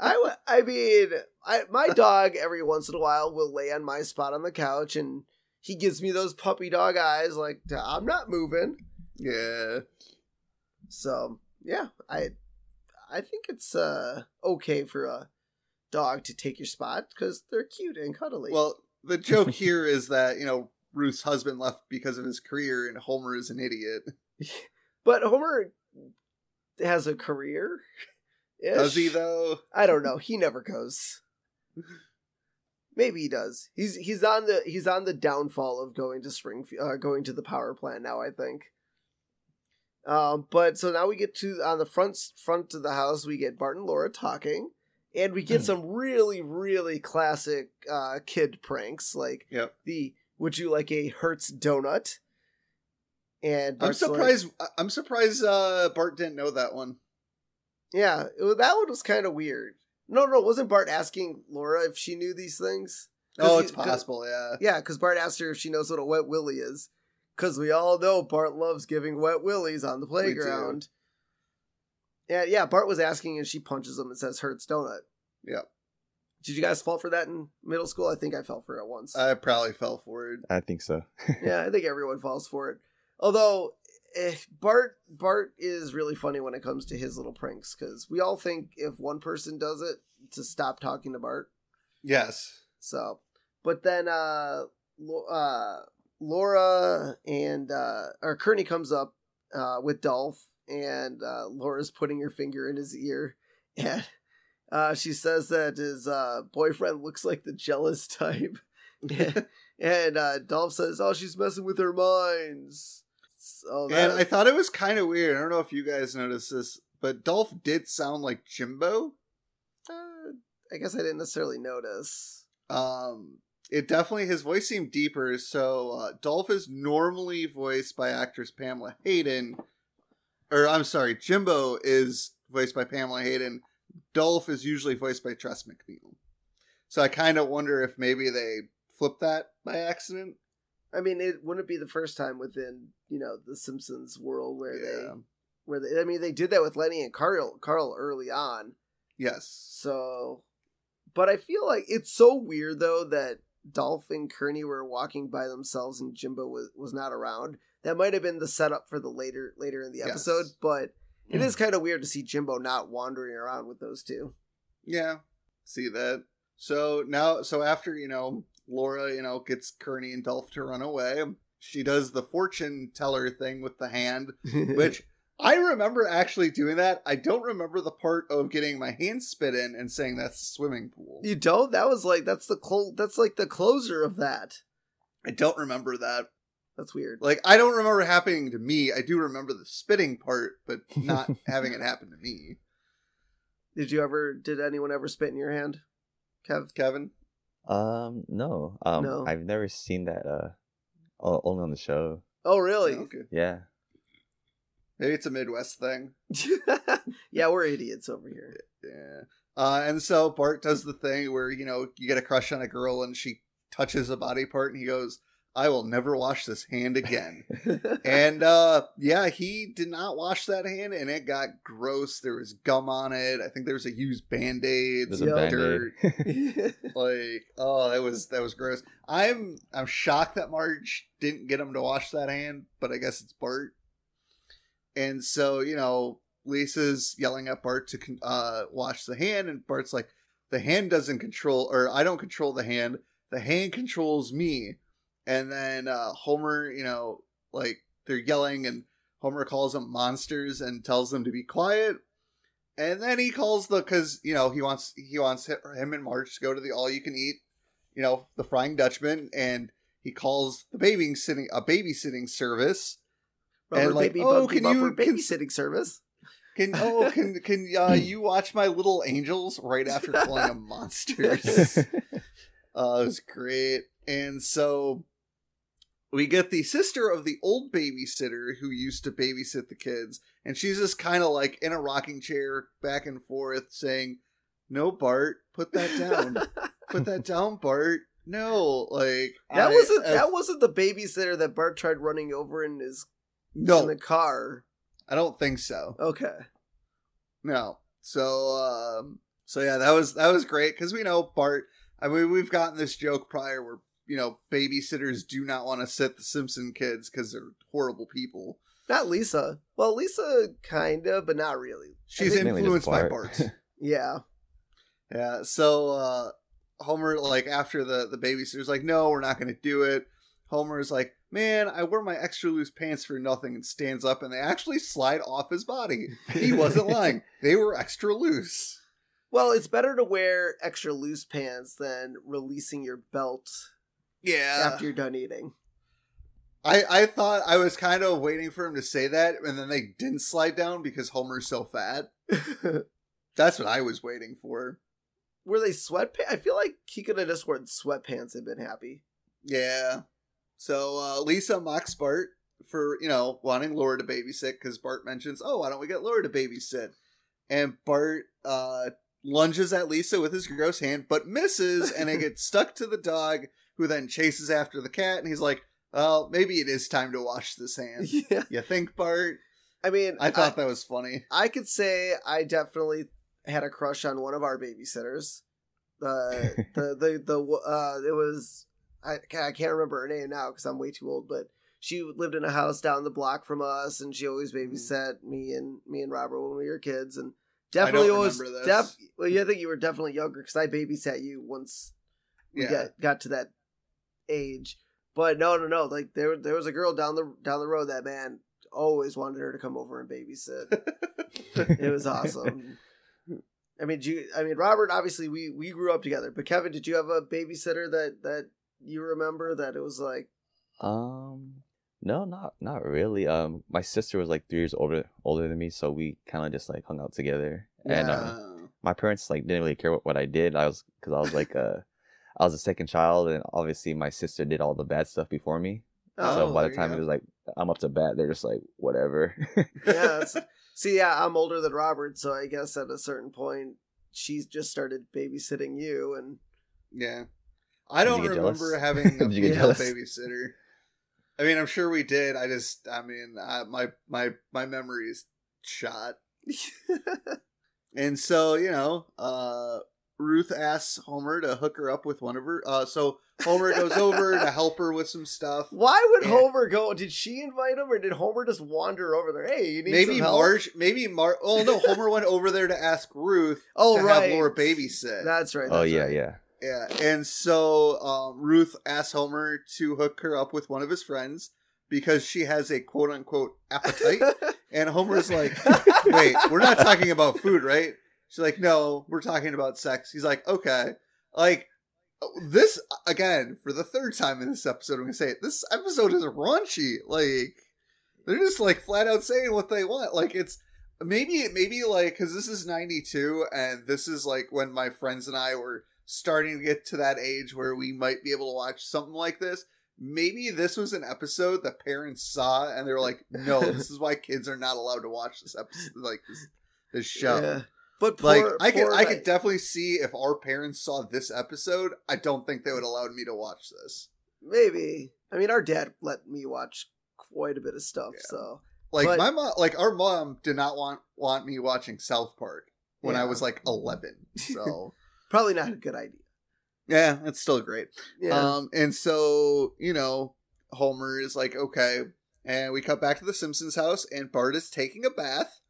I, I mean, I, my dog every once in a while will lay on my spot on the couch and... he gives me those puppy dog eyes, like, I'm not moving. Yeah. So, yeah, I I think it's uh, okay for a dog to take your spot because they're cute and cuddly. Well, the joke here is that, you know, Ruth's husband left because of his career and Homer is an idiot. But Homer has a career. Does he, though? I don't know. He never goes. Maybe he does. He's he's on the he's on the downfall of going to Springfield, uh, going to the power plant now, I think. Um, but so now we get to on the front front of the house, we get Bart and Laura talking, and we get some really really classic uh, kid pranks, like yep. the "Would you like a Hertz donut?" And Bart's I'm surprised. Like, I'm surprised uh, Bart didn't know that one. Yeah, it, that one was kind of weird. No, no, wasn't Bart asking Laura if she knew these things? Oh, it's he, possible, yeah. Yeah, because Bart asked her if she knows what a wet willy is. Because we all know Bart loves giving wet willies on the playground. Yeah, yeah, Bart was asking and she punches him and says, Hertz Donut. Yeah. Did you guys fall for that in middle school? I think I fell for it once. I probably fell for it. I think so. Yeah, I think everyone falls for it. Although... Bart Bart is really funny when it comes to his little pranks because we all think if one person does it to stop talking to Bart. Yes. So, but then uh, uh, Laura and uh, or Kearney comes up uh, with Dolph and uh, Laura's putting her finger in his ear and uh, she says that his uh, boyfriend looks like the jealous type and uh, Dolph says, "Oh, she's messing with her minds." So that... And I thought it was kind of weird. I don't know if you guys noticed this, but Dolph did sound like Jimbo. Uh, I guess I didn't necessarily notice. Um, it definitely, his voice seemed deeper. So uh, Dolph is normally voiced by actress Pamela Hayden. Or I'm sorry, Jimbo is voiced by Pamela Hayden. Dolph is usually voiced by Tress MacNeille. So I kind of wonder if maybe they flipped that by accident. I mean, it wouldn't be the first time within, you know, the Simpsons world where yeah. they, where they, I mean, they did that with Lenny and Carl, Carl early on. Yes. So, but I feel like it's so weird though that Dolph and Kearney were walking by themselves and Jimbo was, was not around. That might have been the setup for the later later in the episode, yes. but it mm. is kind of weird to see Jimbo not wandering around with those two. Yeah, see that. So now, so after you know. Laura, you know, gets Kearney and Dolph to run away. She does the fortune teller thing with the hand, which I remember actually doing that. I don't remember the part of getting my hand spit in and saying that's a swimming pool. You don't? That was like, that's the clo- that's like the closer of that. I don't remember that. That's weird. Like, I don't remember it happening to me. I do remember the spitting part, but not having it happen to me. Did you ever, did anyone ever spit in your hand? Kev? Kevin? Um, no. Um, no. I've never seen that, uh, only on the show. Oh, really? Oh, okay. Yeah. Maybe it's a Midwest thing. Yeah, we're idiots over here. Yeah. Uh, and so Bart does the thing where, you know, you get a crush on a girl and she touches a body part and he goes, I will never wash this hand again. and, uh, yeah, he did not wash that hand and it got gross. There was gum on it. I think there was a used Band-Aid. There's a Band-Aid. Dirt. Like, oh, that was, that was gross. I'm, I'm shocked that Marge didn't get him to wash that hand, but I guess it's Bart. And so, you know, Lisa's yelling at Bart to, uh, wash the hand. And Bart's like, the hand doesn't control, or I don't control the hand. The hand controls me. And then uh, Homer, you know, like they're yelling and Homer calls them monsters and tells them to be quiet. And then he calls the, because, you know, he wants he wants him and Marge to go to the all-you-can-eat, you know, the Frying Dutchman. And he calls the babysitting, a babysitting service. Rubber and baby, like, oh, can you, babysitting can, service? Can, oh, can can uh, you watch My Little Angels right after calling them monsters? Uh, it was great. And so we get the sister of the old babysitter who used to babysit the kids. And she's just kind of like in a rocking chair back and forth saying, no, Bart, put that down. Put that down, Bart. No, like that I, wasn't I, that wasn't the babysitter that Bart tried running over in his no in the car. I don't think so. Okay. No. So um, so yeah, that was that was great because we know Bart. I mean, we've gotten this joke prior where, you know, babysitters do not want to sit the Simpson kids because they're horrible people. Not Lisa. Well, Lisa kind of, but not really. She's influenced Bart. by Bart. Yeah. Yeah. So uh, Homer, like after the, the babysitter's like, no, we're not going to do it. Homer's like, man, I wear my extra loose pants for nothing, and stands up and they actually slide off his body. He wasn't lying. They were extra loose. Well, it's better to wear extra loose pants than releasing your belt yeah. after you're done eating. I, I thought I was kind of waiting for him to say that, and then they didn't slide down because Homer's so fat. That's what I was waiting for. Were they sweatpants? I feel like he could have just worn sweatpants and been happy. Yeah. So uh, Lisa mocks Bart for, you know, wanting Laura to babysit because Bart mentions, oh, why don't we get Laura to babysit? And Bart... Uh, lunges at Lisa with his gross hand, but misses, and it gets stuck to the dog, who then chases after the cat, and he's like, well, maybe it is time to wash this hand. Yeah. You think, Bart? I mean... I thought I, that was funny. I could say I definitely had a crush on one of our babysitters. Uh, the, the, the, uh, it was... I, I can't remember her name now, because I'm way too old, but she lived in a house down the block from us, and she always babysat me and me and Robert when we were kids, and Definitely I don't always. Remember this. Def, well, yeah, I think you were definitely younger because I babysat you once we yeah. got, got to that age. But no, no, no. Like there, there was a girl down the down the road that man always wanted her to come over and babysit. It was awesome. I mean, you. I mean, Robert. Obviously, we we grew up together. But Kevin, did you have a babysitter that that you remember that it was like? Um. No, not not really. Um, my sister was like three years older older than me, so we kind of just like hung out together. Yeah. And um, my parents like didn't really care what, what I did. I was because I was like uh, I was a second child, and obviously my sister did all the bad stuff before me. Oh, so by the time it was like I'm up to bat, they're just like whatever. Yeah. That's, see, yeah, I'm older than Robert, so I guess at a certain point she's just started babysitting you, and yeah, I don't remember jealous? having a babysitter. I mean, I'm sure we did. I just, I mean, I, my my my memory is shot. And so, you know, uh, Ruth asks Homer to hook her up with one of her. Uh, so Homer goes over to help her with some stuff. Why would and Homer go? Did she invite him, or did Homer just wander over there? Hey, you need maybe some help? Marge. Maybe Marge. Oh no, Homer went over there to ask Ruth. Oh, to right. have Laura babysit. That's right. That's oh yeah, right. yeah. Yeah, and so um, Ruth asks Homer to hook her up with one of his friends because she has a quote-unquote appetite. And Homer's like, wait, we're not talking about food, right? She's like, no, we're talking about sex. He's like, okay. Like, this, again, for the third time in this episode, I'm going to say it. This episode is raunchy. Like, they're just, like, flat out saying what they want. Like, it's... Maybe, maybe like, because this is ninety-two, and this is, like, when my friends and I were... starting to get to that age where we might be able to watch something like this. Maybe this was an episode that parents saw and they were like, no, this is why kids are not allowed to watch this episode, like this, this show. Yeah. But poor, like, I could, I could definitely see if our parents saw this episode, I don't think they would allow me to watch this. Maybe. I mean, our dad let me watch quite a bit of stuff. Yeah. So like but, my mom, like our mom did not want, want me watching South Park when yeah. I was like eleven. So probably not a good idea. Yeah, it's still great. Yeah. Um, and so, you know, Homer is like, okay. And we cut back to the Simpsons house, and Bart is taking a bath.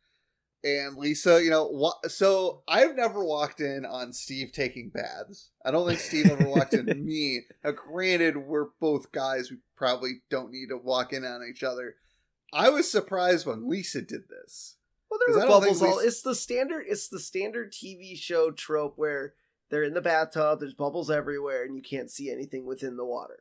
and Lisa, you know, wa- so I've never walked in on Steve taking baths. I don't think Steve ever walked in me. Now, granted, we're both guys. We probably don't need to walk in on each other. I was surprised when Lisa did this. Well, there were bubbles Lisa... all. It's the standard. It's the standard T V show trope where they're in the bathtub. There's bubbles everywhere, and you can't see anything within the water.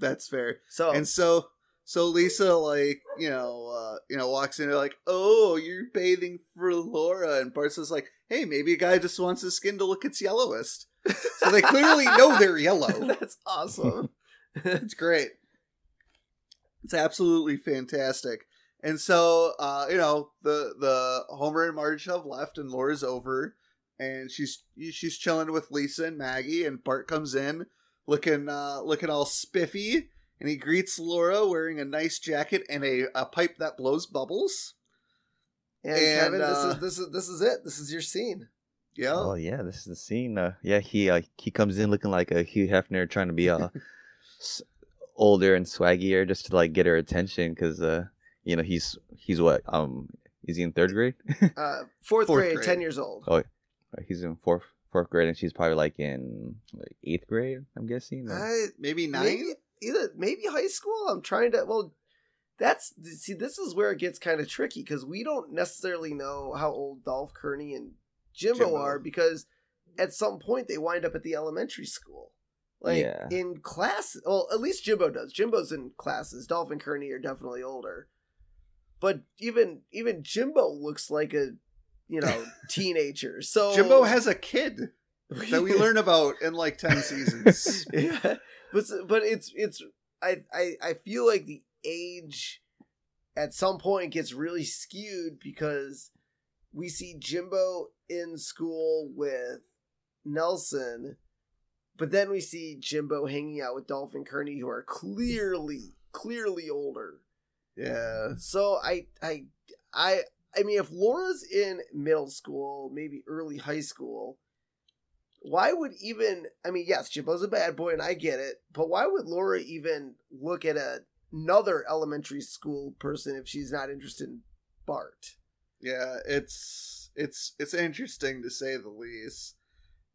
That's fair. So and so. So Lisa, like, you know, uh, you know, walks in and like, oh, you're bathing for Laura. And Bart's just like, hey, maybe a guy just wants his skin to look its yellowest. So they clearly know they're yellow. That's awesome. It's great. It's absolutely fantastic. And so, uh, you know, the, the Homer and Marge have left and Laura's over. And she's she's chilling with Lisa and Maggie. And Bart comes in looking uh, looking all spiffy. And he greets Laura wearing a nice jacket and a, a pipe that blows bubbles. And, and Kevin, uh, this is this is this is it. This is your scene. Yeah. Oh yeah, this is the scene. Uh, yeah, he uh, he comes in looking like a Hugh Hefner, trying to be uh, older and swaggier, just to like get her attention, because uh, you know he's he's what um is he in third grade? uh, fourth, fourth grade, grade, ten years old. Oh, he's in fourth fourth grade, and she's probably like in like eighth grade. I'm guessing. Or... Uh, maybe ninth. Maybe? Either maybe high school. I'm trying to well that's see this is where it gets kind of tricky, because we don't necessarily know how old Dolph, Kearney, and Jimbo, Jimbo are, because at some point they wind up at the elementary school, like yeah. in class. Well, at least Jimbo does. Jimbo's in classes. Dolph and Kearney are definitely older, but even even Jimbo looks like a you know teenager. So Jimbo has a kid that we learn about in like ten seasons. Yeah. But but it's it's I, I I feel like the age at some point gets really skewed, because we see Jimbo in school with Nelson, but then we see Jimbo hanging out with Dolph and Kearney, who are clearly clearly older. Yeah. So I I I I mean, if Laura's in middle school, maybe early high school. Why would even, I mean, yes, Jimbo's a bad boy and I get it, but why would Laura even look at a, another elementary school person if she's not interested in Bart? Yeah, it's, it's, it's interesting to say the least.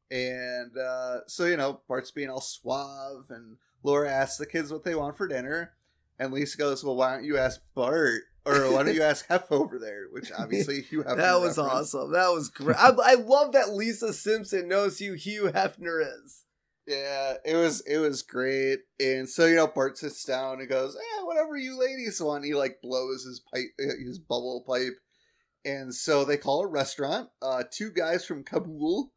And, uh, so, you know, Bart's being all suave and Laura asks the kids what they want for dinner. And Lisa goes, well, why don't you ask Bart? Or why don't you ask Hef over there? Which obviously Hugh Hefner. That was reference. Awesome. That was great. I, I love that Lisa Simpson knows who Hugh Hefner is. Yeah, it was it was great. And so you know, Bart sits down and goes, "Eh, whatever you ladies want." He like blows his pipe, his bubble pipe. And so they call a restaurant. Uh, two guys from Kabul.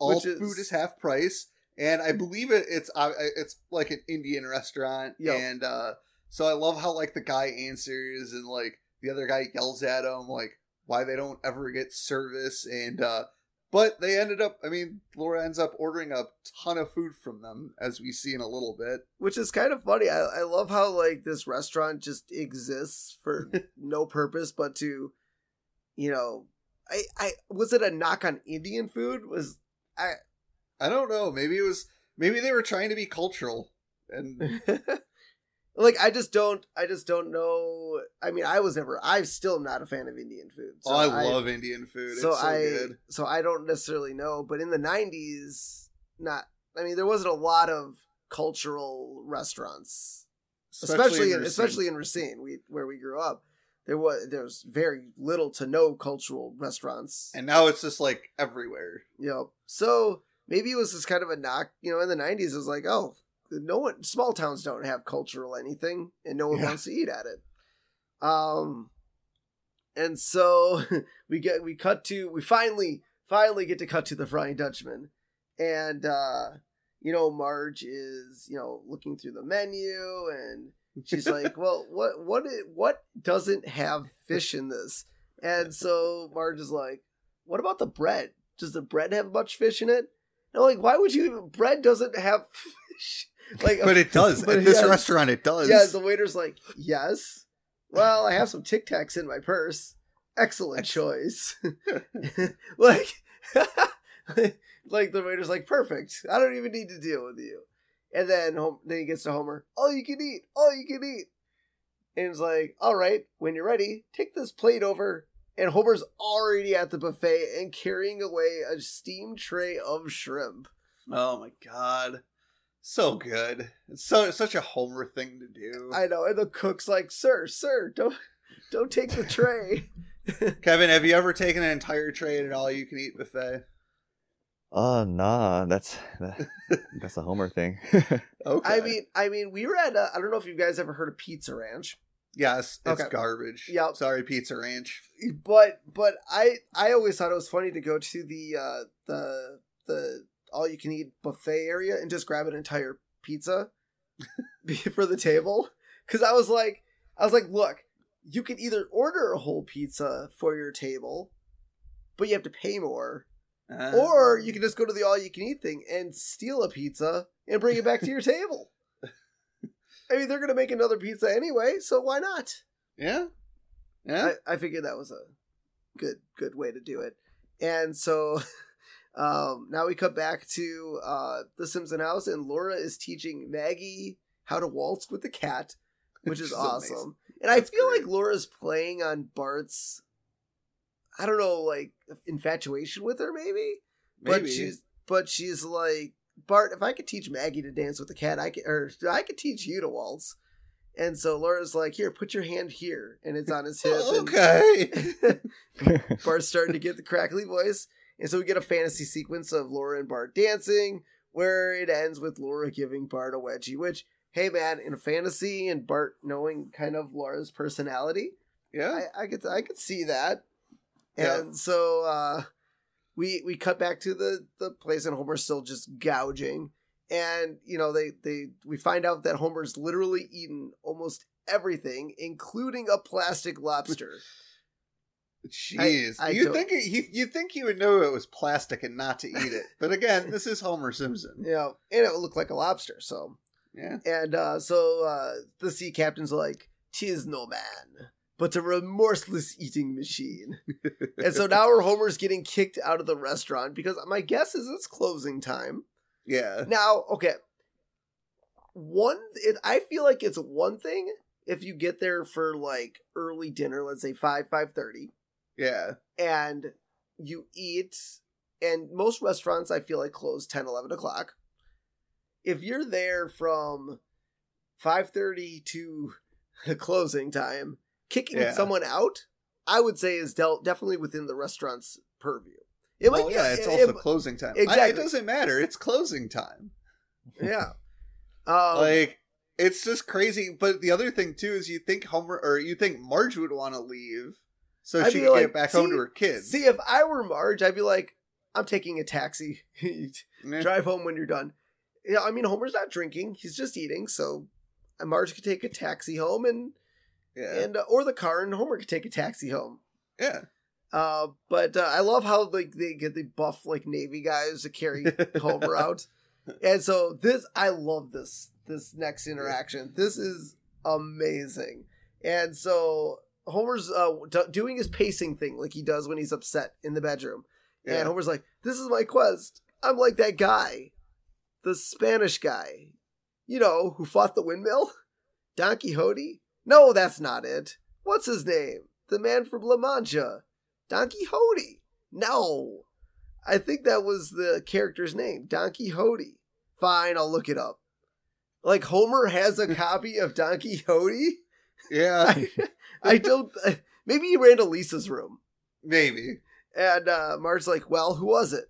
All Which is... food is half price, and I believe it. It's uh, it's like an Indian restaurant, yep. and. uh So I love how, like, the guy answers and, like, the other guy yells at him, like, why they don't ever get service. And, uh, but they ended up, I mean, Laura ends up ordering a ton of food from them, as we see in a little bit. Which is kind of funny. I, I love how, like, this restaurant just exists for no purpose but to, you know, I, I, was it a knock on Indian food? Was, I, I don't know. Maybe it was, maybe they were trying to be cultural and... Like, I just don't, I just don't know. I mean, I was never, I'm still not a fan of Indian food. So oh, I, I love Indian food. It's so, so I, good. So I don't necessarily know, but in the nineties, not, I mean, there wasn't a lot of cultural restaurants, especially, especially, in, especially in Racine, we, where we grew up. There was, there was very little to no cultural restaurants. And now it's just like everywhere. You know, so maybe it was just kind of a knock, you know, in the nineties, it was like, oh. No one, small towns don't have cultural anything, and no one yeah. wants to eat at it. Um, and so we get we cut to we finally finally get to cut to the Frying Dutchman, and uh, you know Marge is you know looking through the menu, and she's like, "Well, what what what doesn't have fish in this?" And so Marge is like, "What about the bread? Does the bread have much fish in it?" And I'm like, "Why would you even? Bread doesn't have." fish. Like, but it does. But At this yeah, restaurant, it does. Yeah, the waiter's like, yes. Well, I have some Tic Tacs in my purse. Excellent choice. like, like the waiter's like, perfect. I don't even need to deal with you. And then, then he gets to Homer. All you can eat. All you can eat. And he's like, all right, when you're ready, take this plate over and Homer's already at the buffet and carrying away a steamed tray of shrimp. Oh my god. So good. It's so it's such a Homer thing to do. I know, and the cook's like, Sir, sir, don't don't take the tray. Kevin, have you ever taken an entire tray at an all you can eat buffet? Uh nah, that's that, that's a Homer thing. Okay. I mean, I mean, we were at a, I don't know if you guys ever heard of Pizza Ranch. Yes, it's okay. Garbage. Yeah, sorry, Pizza Ranch. But but I I always thought it was funny to go to the uh, the the all you can eat buffet area and just grab an entire pizza for the table, because I was like I was like, look, you can either order a whole pizza for your table, but you have to pay more. Uh, or you can just go to the all-you-can-eat thing and steal a pizza and bring it back to your table. I mean, they're going to make another pizza anyway, so why not? Yeah. Yeah. I, I figured that was a good good way to do it. And so um, now we cut back to uh, the Simpson house, and Laura is teaching Maggie how to waltz with the cat, which is awesome. Amazing. And That's I feel great. Like Laura's playing on Bart's... I don't know, like, infatuation with her, maybe? Maybe. But she's, but she's like, Bart, if I could teach Maggie to dance with a cat, I could, or I could teach you to waltz. And so Laura's like, here, put your hand here. And it's on his hip. Okay. And Bart's starting to get the crackly voice. And so we get a fantasy sequence of Laura and Bart dancing, where it ends with Laura giving Bart a wedgie, which, hey, man, in fantasy and Bart knowing kind of Laura's personality. Yeah. I, I could, I could see that. And yeah. so uh, we we cut back to the, the place, and Homer's still just gouging. And, you know, they, they we find out that Homer's literally eaten almost everything, including a plastic lobster. Jeez. I, I you'd, think it, he, you'd think he would know it was plastic and not to eat it. But again, this is Homer Simpson. Yeah, you know, and it looked like a lobster, so. Yeah. And uh, so uh, the sea captain's like, "'Tis no man. But a remorseless eating machine." And so now our Homer's getting kicked out of the restaurant because my guess is it's closing time. Yeah. Now, okay. One, it, I feel like it's one thing if you get there for like early dinner, let's say five, five thirty. Yeah. And you eat, and most restaurants I feel like close ten, eleven o'clock. If you're there from five thirty to the closing time, Kicking yeah. someone out, I would say, is dealt definitely within the restaurant's purview. It well, might, yeah, it's it, also it, closing time. Exactly. I, it doesn't matter. It's closing time. Yeah. Um, like, it's just crazy. But the other thing, too, is you think Homer or you think Marge would want to leave so I'd she could like, get back see, home to her kids. See, if I were Marge, I'd be like, I'm taking a taxi. Drive home when you're done. You know, I mean, Homer's not drinking. He's just eating. So Marge could take a taxi home and... Yeah. And uh, or the car, and Homer could take a taxi home. Yeah. Uh, but uh, I love how like they get the buff like Navy guys to carry Homer out, and so this I love this this next interaction. This is amazing. And so Homer's uh, d- doing his pacing thing like he does when he's upset in the bedroom, yeah. and Homer's like, "This is my quest. I'm like that guy, the Spanish guy, you know, who fought the windmill, Don Quixote." No, that's not it. What's his name? The man from La Mancha. Don Quixote. No. I think that was the character's name. Don Quixote. Fine, I'll look it up. Like, Homer has a copy of Don Quixote? Yeah. I, I don't... Maybe he ran to Lisa's room. Maybe. And uh, Marge's like, well, who was it?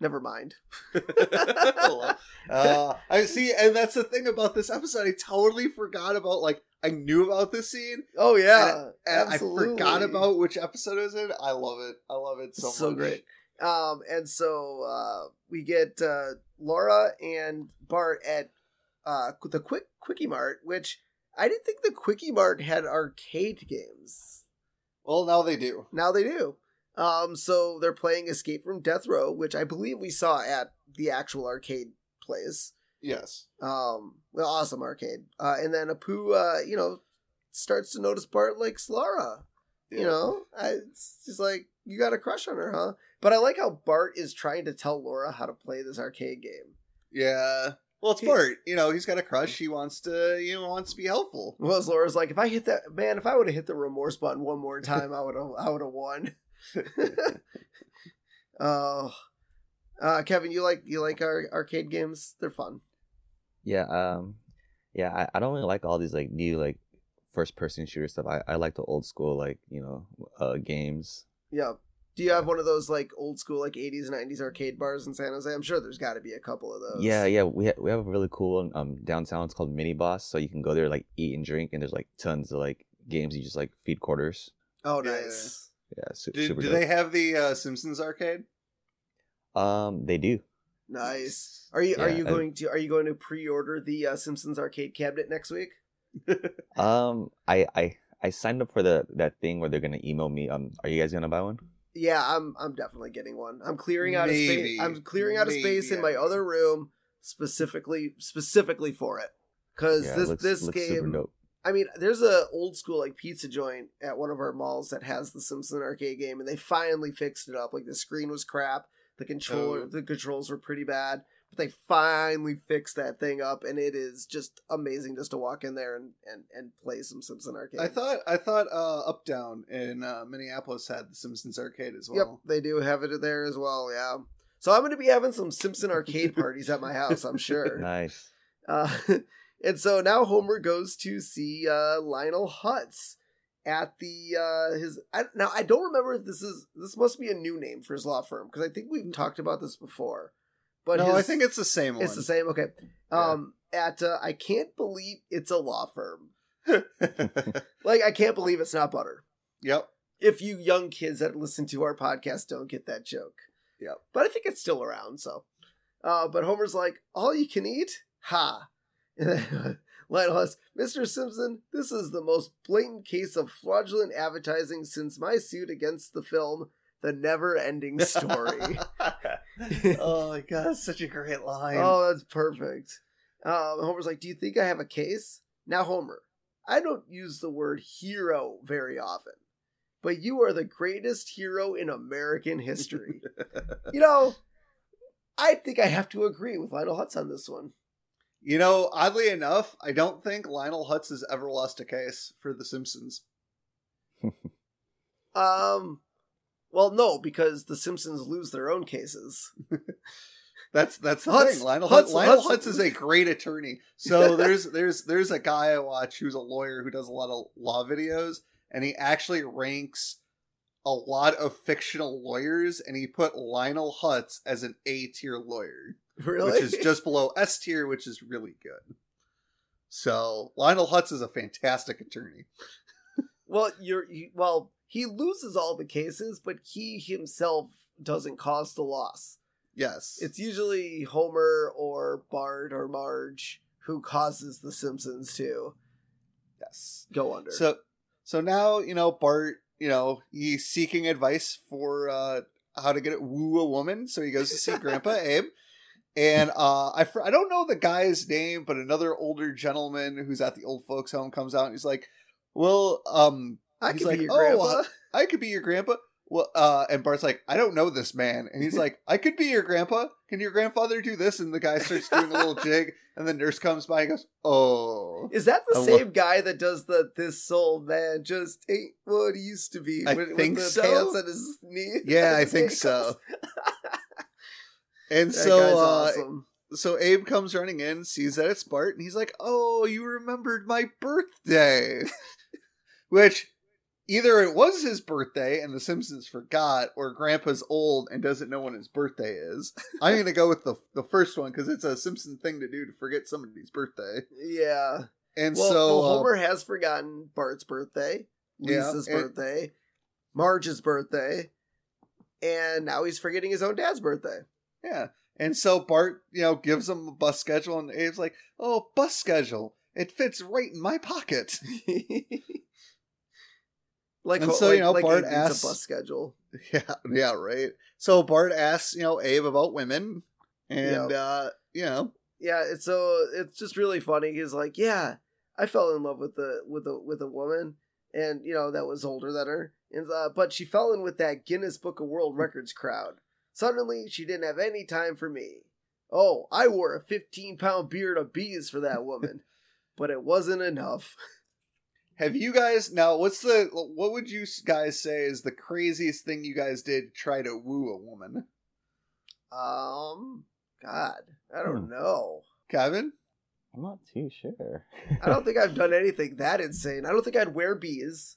Never mind. uh, I see, and that's the thing about this episode. I totally forgot about, like, I knew about this scene. Oh, yeah. And, and I forgot about which episode it was in. I love it. I love it so, so much. So great. Um, and so uh, we get uh, Laura and Bart at uh, the Quick Quickie Mart, which I didn't think the Quickie Mart had arcade games. Well, now they do. Now they do. Um, so they're playing Escape from Death Row, which I believe we saw at the actual arcade place. Yes. Um, well, awesome arcade. Uh, and then Apu, uh, you know, starts to notice Bart likes Laura. Yeah. You know, I, it's just like, you got a crush on her, huh? But I like how Bart is trying to tell Laura how to play this arcade game. Yeah. Well, it's Bart. You know, he's got a crush. He wants to, you know, wants to be helpful. Well, as Laura's like, if I hit that, man, if I would have hit the remorse button one more time, I would have, I would have won. Oh, uh, Kevin, you like, you like our arcade games? They're fun. Yeah. Um, yeah. I, I don't really like all these like new, like first person shooter stuff. I, I like the old school, like, you know, uh, games. Yeah. Do you have one of those like old school like eighties and nineties arcade bars in San Jose? I'm sure there's got to be a couple of those. Yeah, yeah, we ha- we have a really cool one um, downtown. It's called Mini Boss, so you can go there like eat and drink, and there's like tons of like games. You just like feed quarters. Oh, nice. Yeah, yeah su- do, super. Do dope. They have the uh, Simpsons arcade? Um, they do. Nice. Are you yeah, are you I... going to are you going to pre-order the uh, Simpsons arcade cabinet next week? um, I I I signed up for the that thing where they're gonna email me. Um, are you guys gonna buy one? Yeah, I'm I'm definitely getting one. I'm clearing out maybe, a space. I'm clearing out maybe, a space yeah. in my other room specifically specifically for it. Cuz yeah, this looks, this looks game I mean, there's a old school like pizza joint at one of our malls that has the Simpson arcade game, and they finally fixed it up. Like the screen was crap, the controller oh. the controls were pretty bad, but they finally fixed that thing up, and it is just amazing just to walk in there and, and, and play some Simpson arcade. I thought I thought uh, Up Down in uh, Minneapolis had the Simpsons arcade as well. Yep, they do have it there as well. Yeah, so I'm going to be having some Simpson arcade parties at my house, I'm sure. Nice. Uh, and so now Homer goes to see uh, Lionel Hutz at the uh, his. I, now I don't remember if this is this must be a new name for his law firm, because I think we've talked about this before. But no, his, I think it's the same one. It's the same? Okay. Um, yeah. At, uh, I can't believe it's a law firm. Like, I can't believe it's not Butter. Yep. If you young kids that listen to our podcast don't get that joke. Yep. But I think it's still around, so. Uh, but Homer's like, all you can eat? Ha. And then Lionel asks, Mister Simpson, this is the most blatant case of fraudulent advertising since my suit against the film The Never-Ending Story. Oh my god, that's such a great line. Oh, that's perfect. Um, Homer's like, do you think I have a case? Now, Homer, I don't use the word hero very often, but you are the greatest hero in American history. You know, I think I have to agree with Lionel Hutz on this one. You know, oddly enough, I don't think Lionel Hutz has ever lost a case for The Simpsons. um... Well, no, because the Simpsons lose their own cases. that's that's the Hutz, thing. Lionel Hutz, Hutz, Lionel Hutz is a great attorney. So there's there's there's a guy I watch who's a lawyer who does a lot of law videos, and he actually ranks a lot of fictional lawyers, and he put Lionel Hutz as an A-tier lawyer. Really? Which is just below S-tier, which is really good. So Lionel Hutz is a fantastic attorney. Well, you're you, well. He loses all the cases, but he himself doesn't cause the loss. Yes. It's usually Homer or Bart or Marge who causes the Simpsons to yes. go under. So so now, you know, Bart, you know, he's seeking advice for uh, how to get it, woo a woman. So he goes to see Grandpa Abe. And uh, I, fr- I don't know the guy's name, but another older gentleman who's at the old folks home comes out and he's like, well, um... I he's could like, be your oh, grandpa. I, I could be your grandpa. Well, uh, and Bart's like, I don't know this man. And he's like, I could be your grandpa. Can your grandfather do this? And the guy starts doing a little jig, and the nurse comes by and goes, oh. Is that the I same love- guy that does the this old man just ain't what he used to be? I with, think with the so. Pants on his knee. Yeah, I think so. And that so, guy's uh, awesome. So Abe comes running in, sees that it's Bart, and he's like, oh, you remembered my birthday. Which... either it was his birthday and the Simpsons forgot, or Grandpa's old and doesn't know when his birthday is. I'm going to go with the the first one because it's a Simpson thing to do to forget somebody's birthday. Yeah. And well, so... Well, Homer uh, has forgotten Bart's birthday, Lisa's yeah, and, birthday, Marge's birthday, and now he's forgetting his own dad's birthday. Yeah. And so Bart, you know, gives him a bus schedule, and Abe's like, oh, bus schedule. It fits right in my pocket. Like, and so, like, you know, like Bart asks a bus schedule. Yeah, yeah, right. So Bart asks, you know, Abe about women, and yeah. uh, you know, yeah. It's so it's just really funny. He's like, yeah, I fell in love with the with a with a woman, and you know that was older than her, and uh, but she fell in with that Guinness Book of World Records crowd. Suddenly, she didn't have any time for me. Oh, I wore a fifteen-pound beard of bees for that woman, but it wasn't enough. Have you guys, now, what's the, what would you guys say is the craziest thing you guys did to try to woo a woman? Um, God, I don't hmm. know. Kevin? I'm not too sure. I don't think I've done anything that insane. I don't think I'd wear bees.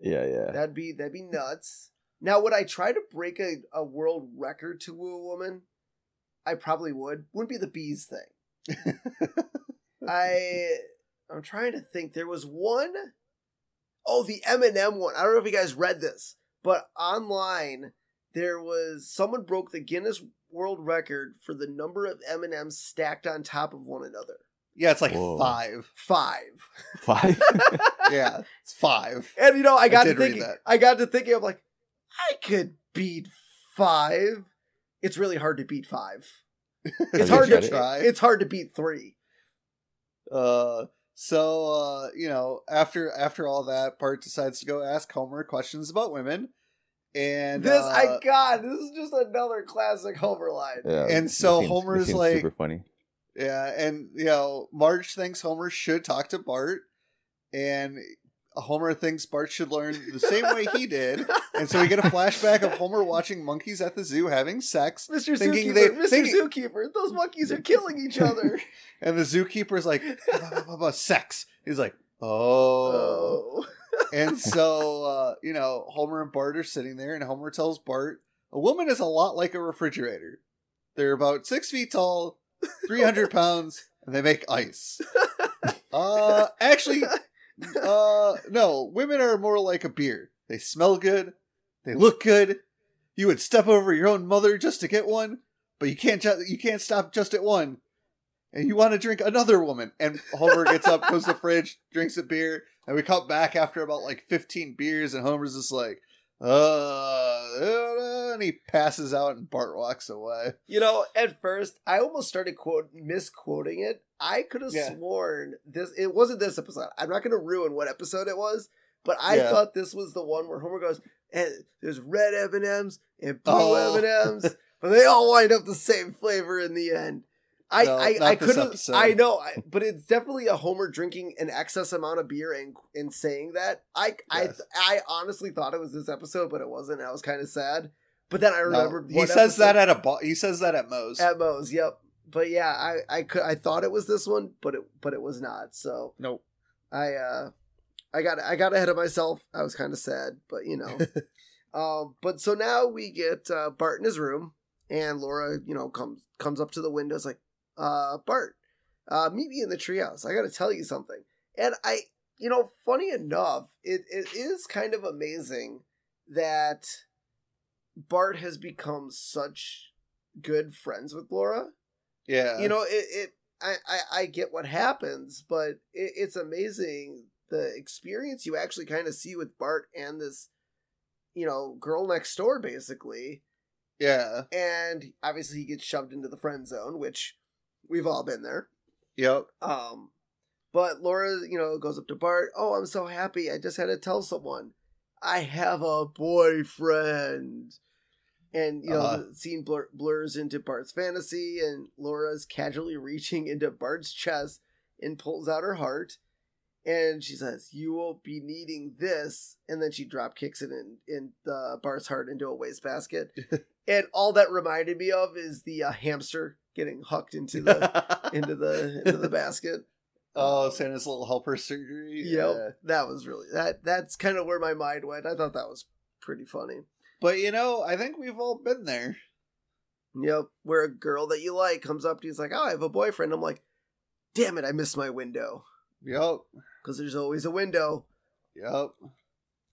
Yeah, yeah. That'd be, that'd be nuts. Now, would I try to break a, a world record to woo a woman? I probably would. Wouldn't be the bees thing. I, I'm trying to think. There was one. Oh, the M and M one. I don't know if you guys read this, but online there was someone broke the Guinness World Record for the number of M and M's stacked on top of one another. Yeah, it's like Whoa. five. Five. Five? Yeah, it's five. And you know, I got I to thinking. I got to thinking. I'm like, I could beat five. It's really hard to beat five. It's hard to try. It, it's hard to beat three. Uh, so uh, you know, after after all that, Bart decides to go ask Homer questions about women. And this, uh, I God, this is just another classic Homer line. Yeah, and so Homer's like, super funny. Yeah, and you know, Marge thinks Homer should talk to Bart, and Homer thinks Bart should learn the same way he did. And so we get a flashback of Homer watching monkeys at the zoo having sex. Mister Zookeeper, they, Mister thinking, Zookeeper, those monkeys are killing each other. And the zookeeper's like, bah, bah, bah, bah, sex. He's like, oh. oh. And so, uh, you know, Homer and Bart are sitting there, and Homer tells Bart, a woman is a lot like a refrigerator. They're about six feet tall, three hundred pounds, and they make ice. Uh, actually... Uh, no, women are more like a beer. They smell good. They look good. You would step over your own mother just to get one, but you can't, ju- you can't stop just at one. And you want to drink another woman. And Homer gets up, goes to the fridge, drinks a beer. And we come back after about like fifteen beers. And Homer's just like, uh, and he passes out and Bart walks away. You know, at first I almost started quote misquoting it. I could have yeah. sworn this, it wasn't this episode. I'm not going to ruin what episode it was, but I yeah. thought this was the one where Homer goes, and there's red M and M's and blue oh. M and M's, but they all wind up the same flavor in the end. I, no, I, I could have, I know, I, but it's definitely a Homer drinking an excess amount of beer and, and saying that. I, yes. I, I honestly thought it was this episode, but it wasn't. And I was kind of sad, but then I remembered no, he says episode. that at a bo- he says that at Moe's. At Moe's, yep. But yeah, I, I could I thought it was this one, but it but it was not. So nope. I uh, I got I got ahead of myself. I was kind of sad, but you know. um, but so now we get uh, Bart in his room, and Laura, you know, comes comes up to the window. It's like, uh, Bart, uh, meet me in the treehouse. I got to tell you something. And I, you know, funny enough, it it is kind of amazing that Bart has become such good friends with Laura. Yeah, you know, it. it I, I, I get what happens, but it, it's amazing the experience you actually kind of see with Bart and this, you know, girl next door, basically. Yeah, and obviously he gets shoved into the friend zone, which we've all been there. Yep. Um, but Laura, you know, goes up to Bart. Oh, I'm so happy! I just had to tell someone I have a boyfriend. And, you know, uh-huh. the scene blur- blurs into Bart's fantasy, and Laura's casually reaching into Bart's chest and pulls out her heart. And she says, you won't be needing this. And then she drop kicks it in, in uh, Bart's heart into a wastebasket. And all that reminded me of is the uh, hamster getting hucked into the into the into the basket. Oh, Santa's Little Helper surgery. Yep, yeah, that was really that. That's kind of where my mind went. I thought that was pretty funny. But, you know, I think we've all been there. Yep. Where a girl that you like comes up to you and is like, oh, I have a boyfriend. I'm like, damn it, I missed my window. Yep. Because there's always a window. Yep.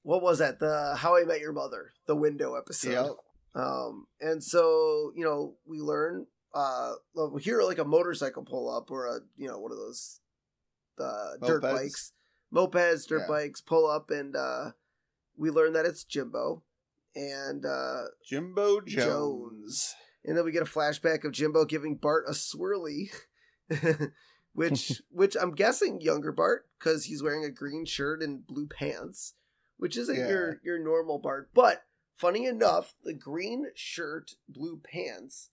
What was that? The How I Met Your Mother, the window episode. Yep. Um, and so, you know, we learn, uh, we hear like a motorcycle pull up or a, you know, one of those uh, dirt bikes. Mopeds, dirt yeah. bikes pull up, and uh, we learn that it's Jimbo. And uh, Jimbo Jones. Jones. And then we get a flashback of Jimbo giving Bart a swirly, which which I'm guessing younger Bart, because he's wearing a green shirt and blue pants, which isn't yeah. your, your normal Bart. But funny enough, the green shirt, blue pants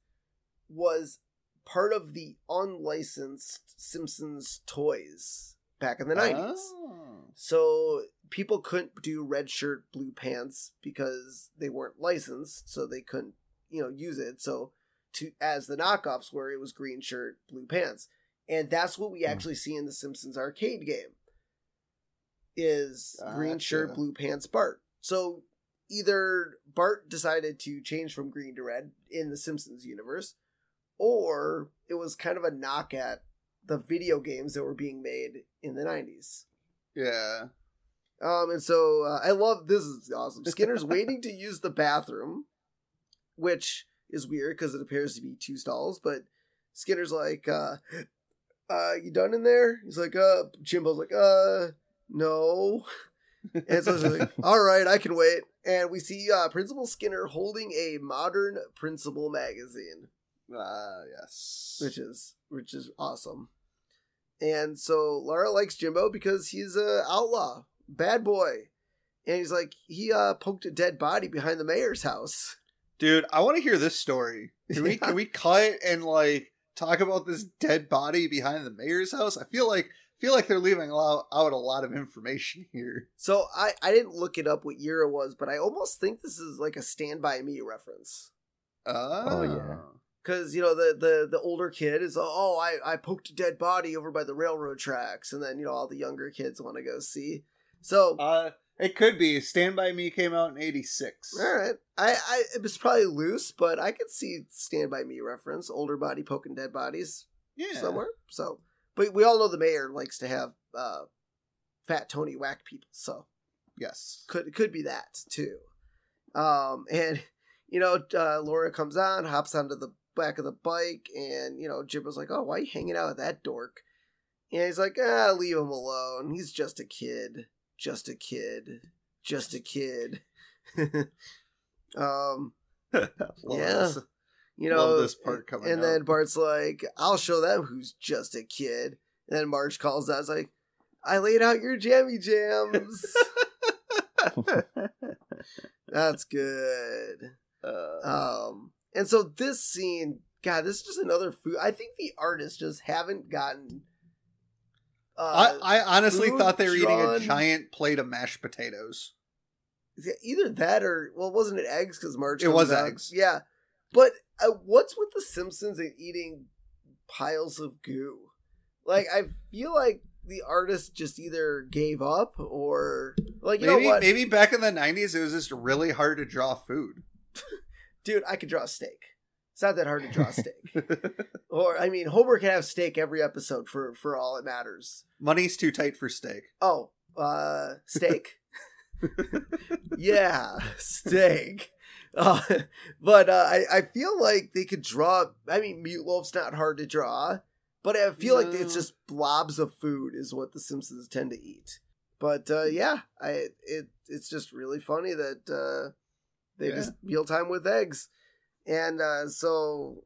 was part of the unlicensed Simpsons toys back in the nineties. Oh. So people couldn't do red shirt, blue pants because they weren't licensed, so they couldn't, you know, use it. So to as the knockoffs were, it was green shirt, blue pants. And that's what we actually see in the Simpsons arcade game is gotcha. Green shirt, blue pants, Bart. So either Bart decided to change from green to red in the Simpsons universe, or it was kind of a knock at the video games that were being made in the nineties. Yeah. Um, and so uh, I love, this is awesome. Skinner's waiting to use the bathroom, which is weird because it appears to be two stalls, but Skinner's like, uh, uh, you done in there? He's like, uh, Jimbo's like, uh, no. And so she's like, all right, I can wait. And we see uh, Principal Skinner holding a modern Principal magazine. Ah, uh, yes. Which is which is awesome. And so Laura likes Jimbo because he's an outlaw, bad boy. And he's like, he uh, poked a dead body behind the mayor's house. Dude, I want to hear this story. Can we, can we cut and like talk about this dead body behind the mayor's house? I feel like... feel like they're leaving out a lot of information here. So I, I didn't look it up what year it was, but I almost think this is like a Stand By Me reference. Oh, oh yeah. Because, you know, the, the, the older kid is, oh, I, I poked a dead body over by the railroad tracks. And then, you know, all the younger kids want to go see. So uh, it could be. Stand By Me came out in eighty-six. All right. I, I, it was probably loose, but I could see Stand By Me reference. Older body poking dead bodies yeah. somewhere. So. But we all know the mayor likes to have uh, Fat Tony whack people, so yes, could could be that too. Um, and you know, uh, Laura comes on, hops onto the back of the bike, and you know, Jimbo's like, "Oh, why are you hanging out with that dork?" And he's like, "Ah, leave him alone. He's just a kid, just a kid, just a kid." um, yeah. You know, love this part coming and out. Then Bart's like, I'll show them who's just a kid. And then Marge calls out, it's like, I laid out your jammy jams. That's good. Uh, um, and so this scene, God, this is just another food. I think the artists just haven't gotten. Uh, I, I honestly thought they were drawn. Eating a giant plate of mashed potatoes. Either that or, well, wasn't it eggs? Because Marge comes It was out. Eggs. Yeah. But uh, what's with the Simpsons and eating piles of goo? Like, I feel like the artist just either gave up or like, you maybe, know what? Maybe back in the nineties, it was just really hard to draw food. Dude, I could draw a steak. It's not that hard to draw a steak. Or, I mean, Homer can have steak every episode for, for all it matters. Money's too tight for steak. Oh, uh, steak. Yeah, steak. Uh, but uh, I, I feel like they could draw. I mean, Meatloaf's not hard to draw, but I feel no. like it's just blobs of food is what the Simpsons tend to eat. But uh, yeah, I it it's just really funny that uh, they yeah. just mealtime with eggs. And uh, so,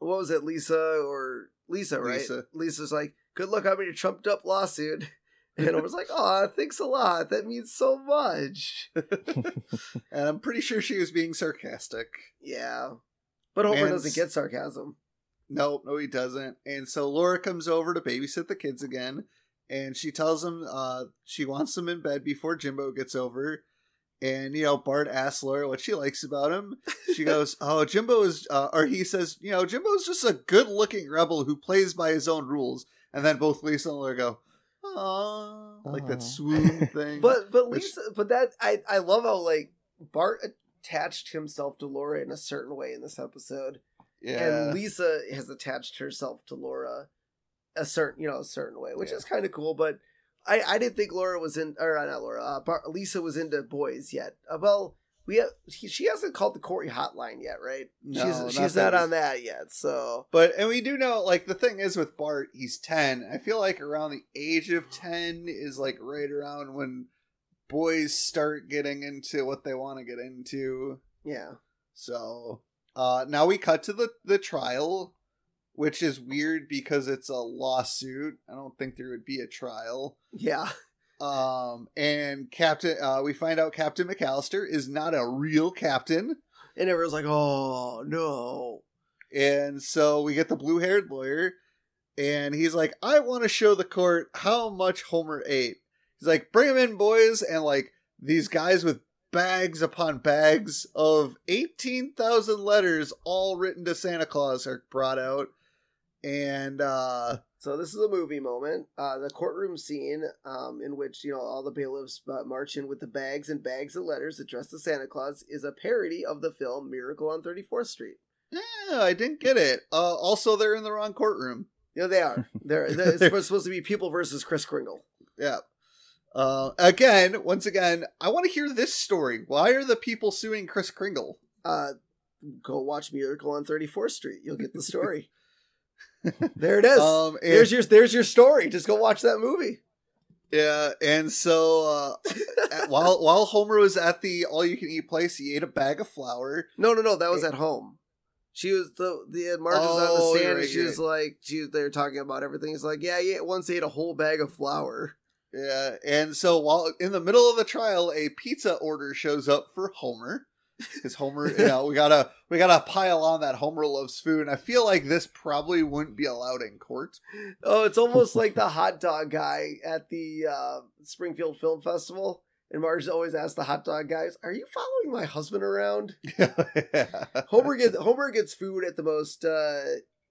what was it, Lisa or Lisa, right? Lisa. Lisa's like, good luck on your trumped up lawsuit. And I was like, "Aw, thanks a lot. That means so much." And I'm pretty sure she was being sarcastic. Yeah, but Homer and doesn't get sarcasm. No, no, he doesn't. And so Laura comes over to babysit the kids again, and she tells him uh, she wants them in bed before Jimbo gets over. And you know, Bart asks Laura what she likes about him. She goes, "Oh, Jimbo is," uh, or he says, "You know, Jimbo's just a good-looking rebel who plays by his own rules." And then both Lisa and Laura go. Aww, Aww. Like that swoon thing. But but Lisa, which... but that I I love how like Bart attached himself to Laura in a certain way in this episode, yeah. And Lisa has attached herself to Laura a certain you know a certain way, which yeah. is kind of cool. But I I didn't think Laura was in or not Laura uh, Bart, Lisa was into boys yet. Uh, well, we have, he, she hasn't called the Corey hotline yet, right? No, she's not she's not on that yet. So, but and we do know like the thing is with Bart, he's ten. I feel like around the age of ten is like right around when boys start getting into what they want to get into. Yeah. So uh, now we cut to the the trial, which is weird because it's a lawsuit. I don't think there would be a trial. Yeah. Um, and Captain, uh, we find out Captain McAllister is not a real captain. And everyone's like, oh, no. And so we get the blue-haired lawyer, and he's like, I want to show the court how much Homer ate. He's like, bring him in, boys. And, like, these guys with bags upon bags of eighteen thousand letters all written to Santa Claus are brought out. And uh, so this is a movie moment, uh, the courtroom scene um, in which, you know, all the bailiffs march in with the bags and bags of letters addressed to Santa Claus is a parody of the film Miracle on thirty-fourth Street. Yeah, I didn't get it. Uh, also, they're in the wrong courtroom. Yeah, they are. They're, they're it's supposed to be People versus Kris Kringle. Yeah. Uh, again, once again, I want to hear this story. Why are the people suing Kris Kringle? Uh, go watch Miracle on thirty-fourth Street. You'll get the story. There it is. Um, there's your there's your story. Just go watch that movie. Yeah, and so uh, at, while while Homer was at the all you can eat place, he ate a bag of flour. No, no, no, that was and, at home. She was the the Marge was oh, on the stand. Right, and she right. was like, she they were talking about everything. He's like, yeah, yeah, once ate a whole bag of flour. Yeah, and so while in the middle of the trial, a pizza order shows up for Homer. Because Homer, you know, we gotta we gotta pile on that Homer loves food, and I feel like this probably wouldn't be allowed in court. Oh, it's almost like the hot dog guy at the uh, Springfield Film Festival, and Marge always asks the hot dog guys, "Are you following my husband around?" Yeah. Homer gets Homer gets food at the most uh,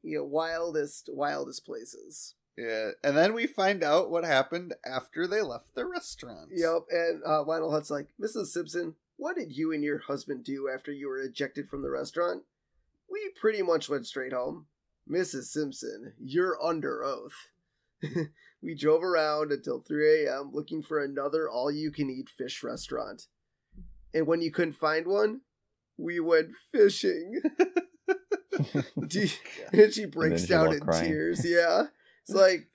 you know wildest wildest places. Yeah, and then we find out what happened after they left the restaurant. Yep, and uh, Lionel Hutz like, Missus Simpson, what did you and your husband do after you were ejected from the restaurant? We pretty much went straight home. Missus Simpson, you're under oath. We drove around until three a.m. looking for another all-you-can-eat fish restaurant. And when you couldn't find one, we went fishing. you, and she breaks and down in crying. Tears. Yeah. It's like,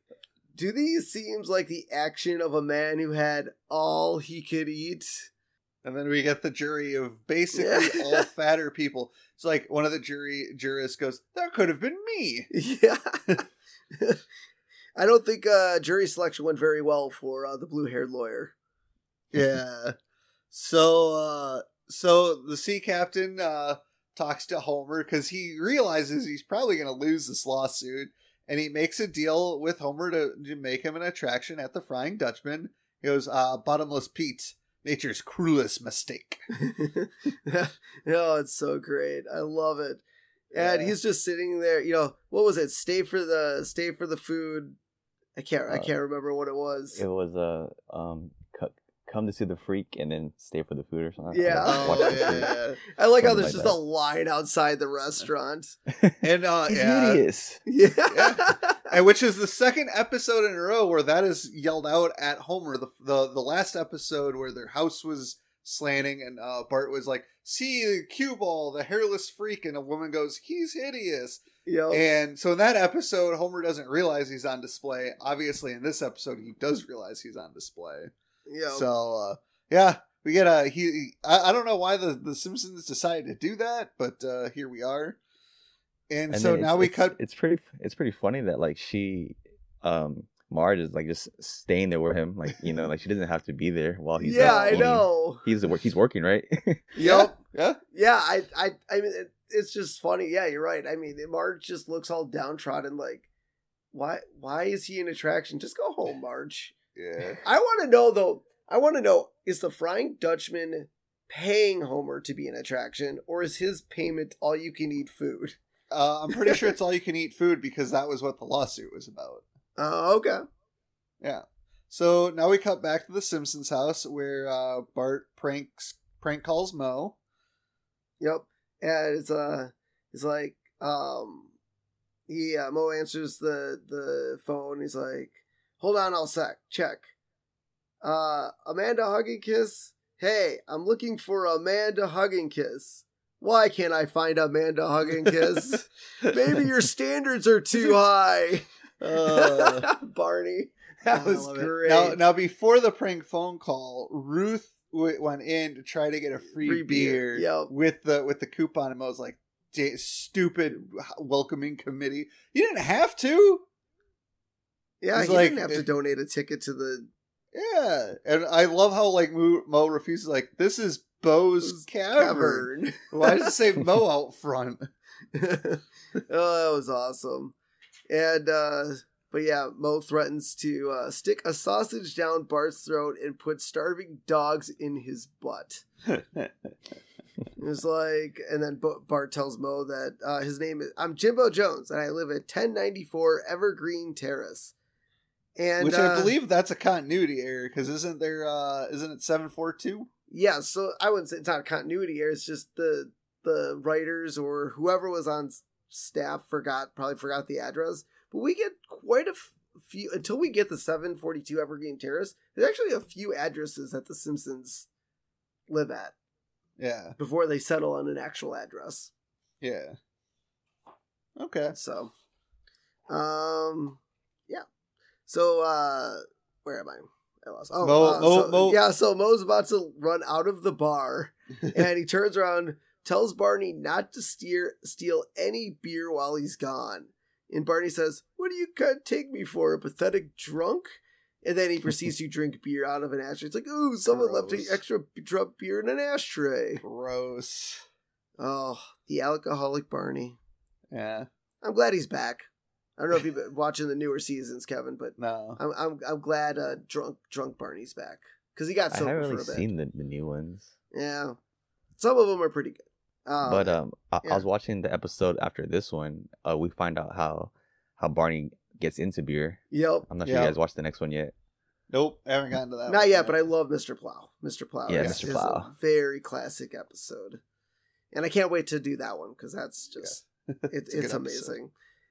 do these seems like the action of a man who had all he could eat? And then we get the jury of basically yeah. all fatter people. It's like one of the jury jurists goes, that could have been me. Yeah. I don't think uh, jury selection went very well for uh, the blue-haired lawyer. Yeah. So uh, so the sea captain uh, talks to Homer because he realizes he's probably going to lose this lawsuit. And he makes a deal with Homer to, to make him an attraction at the Frying Dutchman. He goes, uh, Bottomless Pete. Nature's cruelest mistake. Oh, it's so great. I love it. And yeah. he's just sitting there, you know, what was it? Stay for the stay for the food. I can't uh, I can't remember what it was. It was a uh, um c- come to see the freak and then stay for the food or something. Yeah. I, oh, yeah, yeah. I like how there's like just that. a line outside the restaurant. And uh yeah. hideous. Yeah. yeah. And which is the second episode in a row where that is yelled out at Homer. The the, the last episode where their house was slanting and uh, Bart was like, see the cue ball, the hairless freak. And a woman goes, he's hideous. Yep. And so in that episode, Homer doesn't realize he's on display. Obviously, in this episode, he does realize he's on display. Yep. So, uh, yeah, we get a he. he I, I don't know why the, the Simpsons decided to do that, but uh, here we are. And, and so now we cut. It's pretty. It's pretty funny that like she, um, Marge is like just staying there with him, like you know, like she doesn't have to be there while he's. Yeah, I know. He's he's working, right? Yep. Yeah. Yeah. I. I. I mean, it, it's just funny. Yeah, you're right. I mean, Marge just looks all downtrodden. Like, why? Why is he an attraction? Just go home, Marge. Yeah. I want to know though. I want to know: is the Frying Dutchman paying Homer to be an attraction, or is his payment all you can eat food? Uh, I'm pretty sure it's all you can eat food because that was what the lawsuit was about. Oh, uh, okay. Yeah. So now we cut back to the Simpsons house where uh, Bart pranks prank calls Mo. Yep. And it's uh, it's like um, he uh, Mo answers the the phone. He's like, "Hold on, I'll sec check." Uh, Amanda hug and kiss. Hey, I'm looking for Amanda hug and kiss. Why can't I find Amanda hug and kiss? Maybe your standards are too high. Uh, Barney, that was great. Now, now, before the prank phone call, Ruth went in to try to get a free, free beer, beer. Yep. with the with the coupon, and I was like, "Stupid welcoming committee! You didn't have to." Yeah, he like, didn't have it, to donate a ticket to the. Yeah, and I love how like Mo, Mo refuses. Like, this is Bo's Cavern. Cavern. Why does it say Bo out front? Oh, that was awesome. And, uh, but yeah, Mo threatens to uh, stick a sausage down Bart's throat and put starving dogs in his butt. It was like, and then Bart tells Mo that uh, his name is, I'm Jimbo Jones, and I live at ten ninety-four Evergreen Terrace. And, Which uh, I believe that's a continuity error, because isn't there, uh, isn't it seven forty-two? Yeah, so I wouldn't say it's not a continuity error, it's just the the writers or whoever was on staff forgot, probably forgot the address. But we get quite a f- few, until we get the seven forty-two Evergreen Terrace, there's actually a few addresses that the Simpsons live at. Yeah. Before they settle on an actual address. Yeah. Okay. So, um, yeah. So, uh, where am I? I lost. Oh, Mo, uh, Mo, so, Mo. yeah. So Mo's about to run out of the bar, and he turns around, tells Barney not to steer, steal any beer while he's gone. And Barney says, "What do you take me for, a pathetic drunk?" And then he proceeds to drink beer out of an ashtray. It's like, ooh, someone Gross. left an extra drop beer in an ashtray. Gross. Oh, the alcoholic Barney. Yeah. I'm glad he's back. I don't know if you've been watching the newer seasons, Kevin, but no. I'm I'm, I'm glad uh, drunk drunk Barney's back because he got sober for a bit. I haven't really seen the, the new ones. Yeah, some of them are pretty good. Um, but um, I, yeah. I was watching the episode after this one. Uh, we find out how how Barney gets into beer. Yep. I'm not sure yep. you guys watched the next one yet. Nope, I haven't gotten to that. Not one yet, yet, but I love Mister Plow. Mister Plow. Yeah, is, Mister Plow. Is a very classic episode, and I can't wait to do that one because that's just yeah. it, it's, it's amazing. Episode.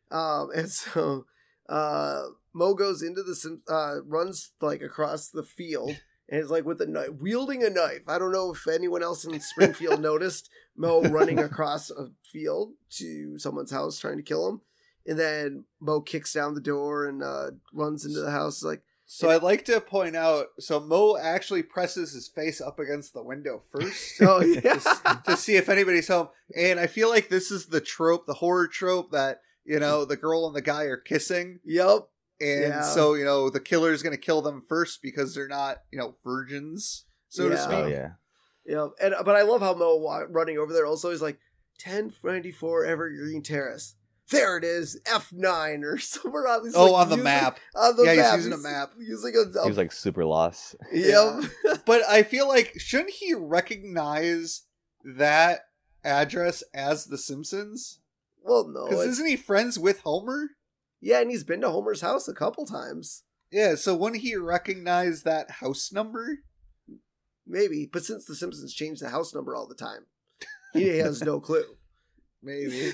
Um, and so, uh, Mo goes into the, uh, runs like across the field and is like with a knife, wielding a knife. I don't know if anyone else in Springfield noticed Mo running across a field to someone's house trying to kill him. And then Mo kicks down the door and, uh, runs into the house. Like, so I'd like to point out, so Mo actually presses his face up against the window first oh, yeah. to, to see if anybody's home. And I feel like this is the trope, the horror trope that. You know, the girl and the guy are kissing. Yep. And yeah. so, you know, the killer is going to kill them first because they're not, you know, virgins, so yeah. to speak. Oh, yeah. Yeah. And, but I love how Mo running over there also is like, ten ninety-four Evergreen Terrace. There it is. F nine or somewhere on. Oh, like on the map. On the yeah, map. He's using he's, a map. Using a, he was like super lost. Yep. Yeah. But I feel like, shouldn't he recognize that address as The Simpsons? Well, no. Because isn't he friends with Homer? Yeah, and he's been to Homer's house a couple times. Yeah, so wouldn't he recognize that house number? Maybe, but since The Simpsons change the house number all the time, he has no clue. Maybe.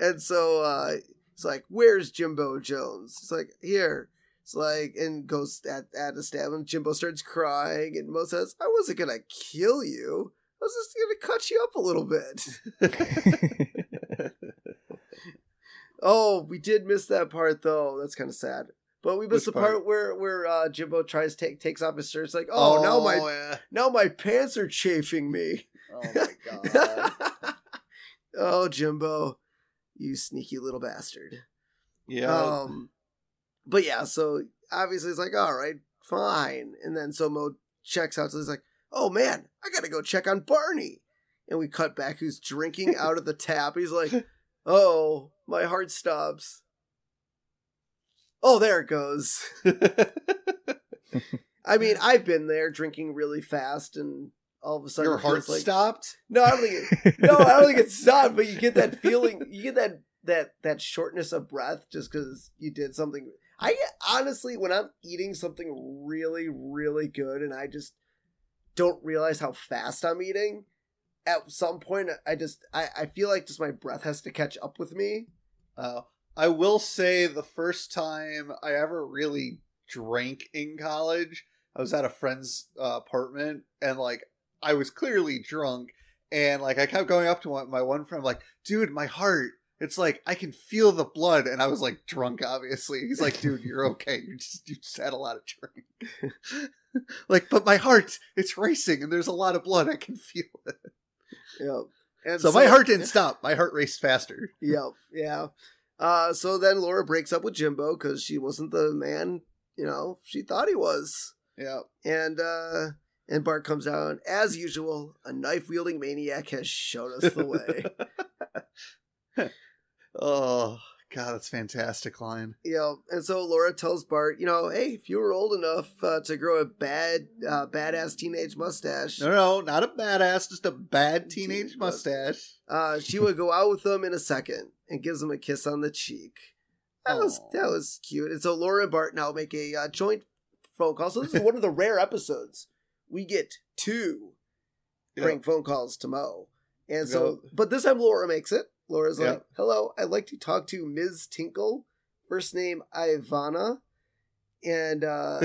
And so uh, it's like, where's Jimbo Jones? It's like, here. It's like, and goes at, at a stab him. Jimbo starts crying, and Mo says, I wasn't going to kill you. I was just going to cut you up a little bit. Oh, we did miss that part though. That's kind of sad. But we missed Which the part, part where where uh, Jimbo tries take takes off his shirt. It's like, oh, oh now my yeah. now my pants are chafing me. Oh my god. Oh, Jimbo, you sneaky little bastard. Yeah. Um, but yeah, so obviously it's like, all right, fine. And then so Mo checks out. So he's like, oh man, I gotta go check on Barney. And we cut back. Who's drinking out of the tap? He's like, oh. My heart stops. Oh, there it goes. I mean, I've been there drinking really fast, and all of a sudden, your heart like, stopped. No, I don't think. It, no, I don't think it stopped. But you get that feeling. You get that that that shortness of breath just because you did something. I honestly, when I'm eating something really, really good, and I just don't realize how fast I'm eating. At some point, I just I, I feel like just my breath has to catch up with me. Uh, I will say the first time I ever really drank in college, I was at a friend's uh, apartment, and like I was clearly drunk, and like I kept going up to one, my one friend, like, dude, my heart, it's like I can feel the blood, and I was like drunk, obviously. He's like, dude, you're okay, you just you just had a lot of drink. Like, but my heart, it's racing, and there's a lot of blood, I can feel it. Yep. And so, so my heart didn't stop. My heart raced faster. Yep. Yeah. Uh, so then Laura breaks up with Jimbo because she wasn't the man, you know, she thought he was. Yeah. And uh, And Bart comes out, and as usual, a knife-wielding maniac has shown us the way. Oh, God, that's a fantastic line. You know, and so Laura tells Bart, you know, hey, if you were old enough uh, to grow a bad, uh, badass teenage mustache. No, no, not a badass, just a bad teenage mustache. Uh, she would go out with him in a second and gives him a kiss on the cheek. That was, that was cute. And so Laura and Bart now make a uh, joint phone call. So this is one of the rare episodes. We get two yep. prank phone calls to Mo. And so, yep. but this time Laura makes it. Laura's yep. like, hello, I'd like to talk to Miz Tinkle. First name, Ivana. And uh,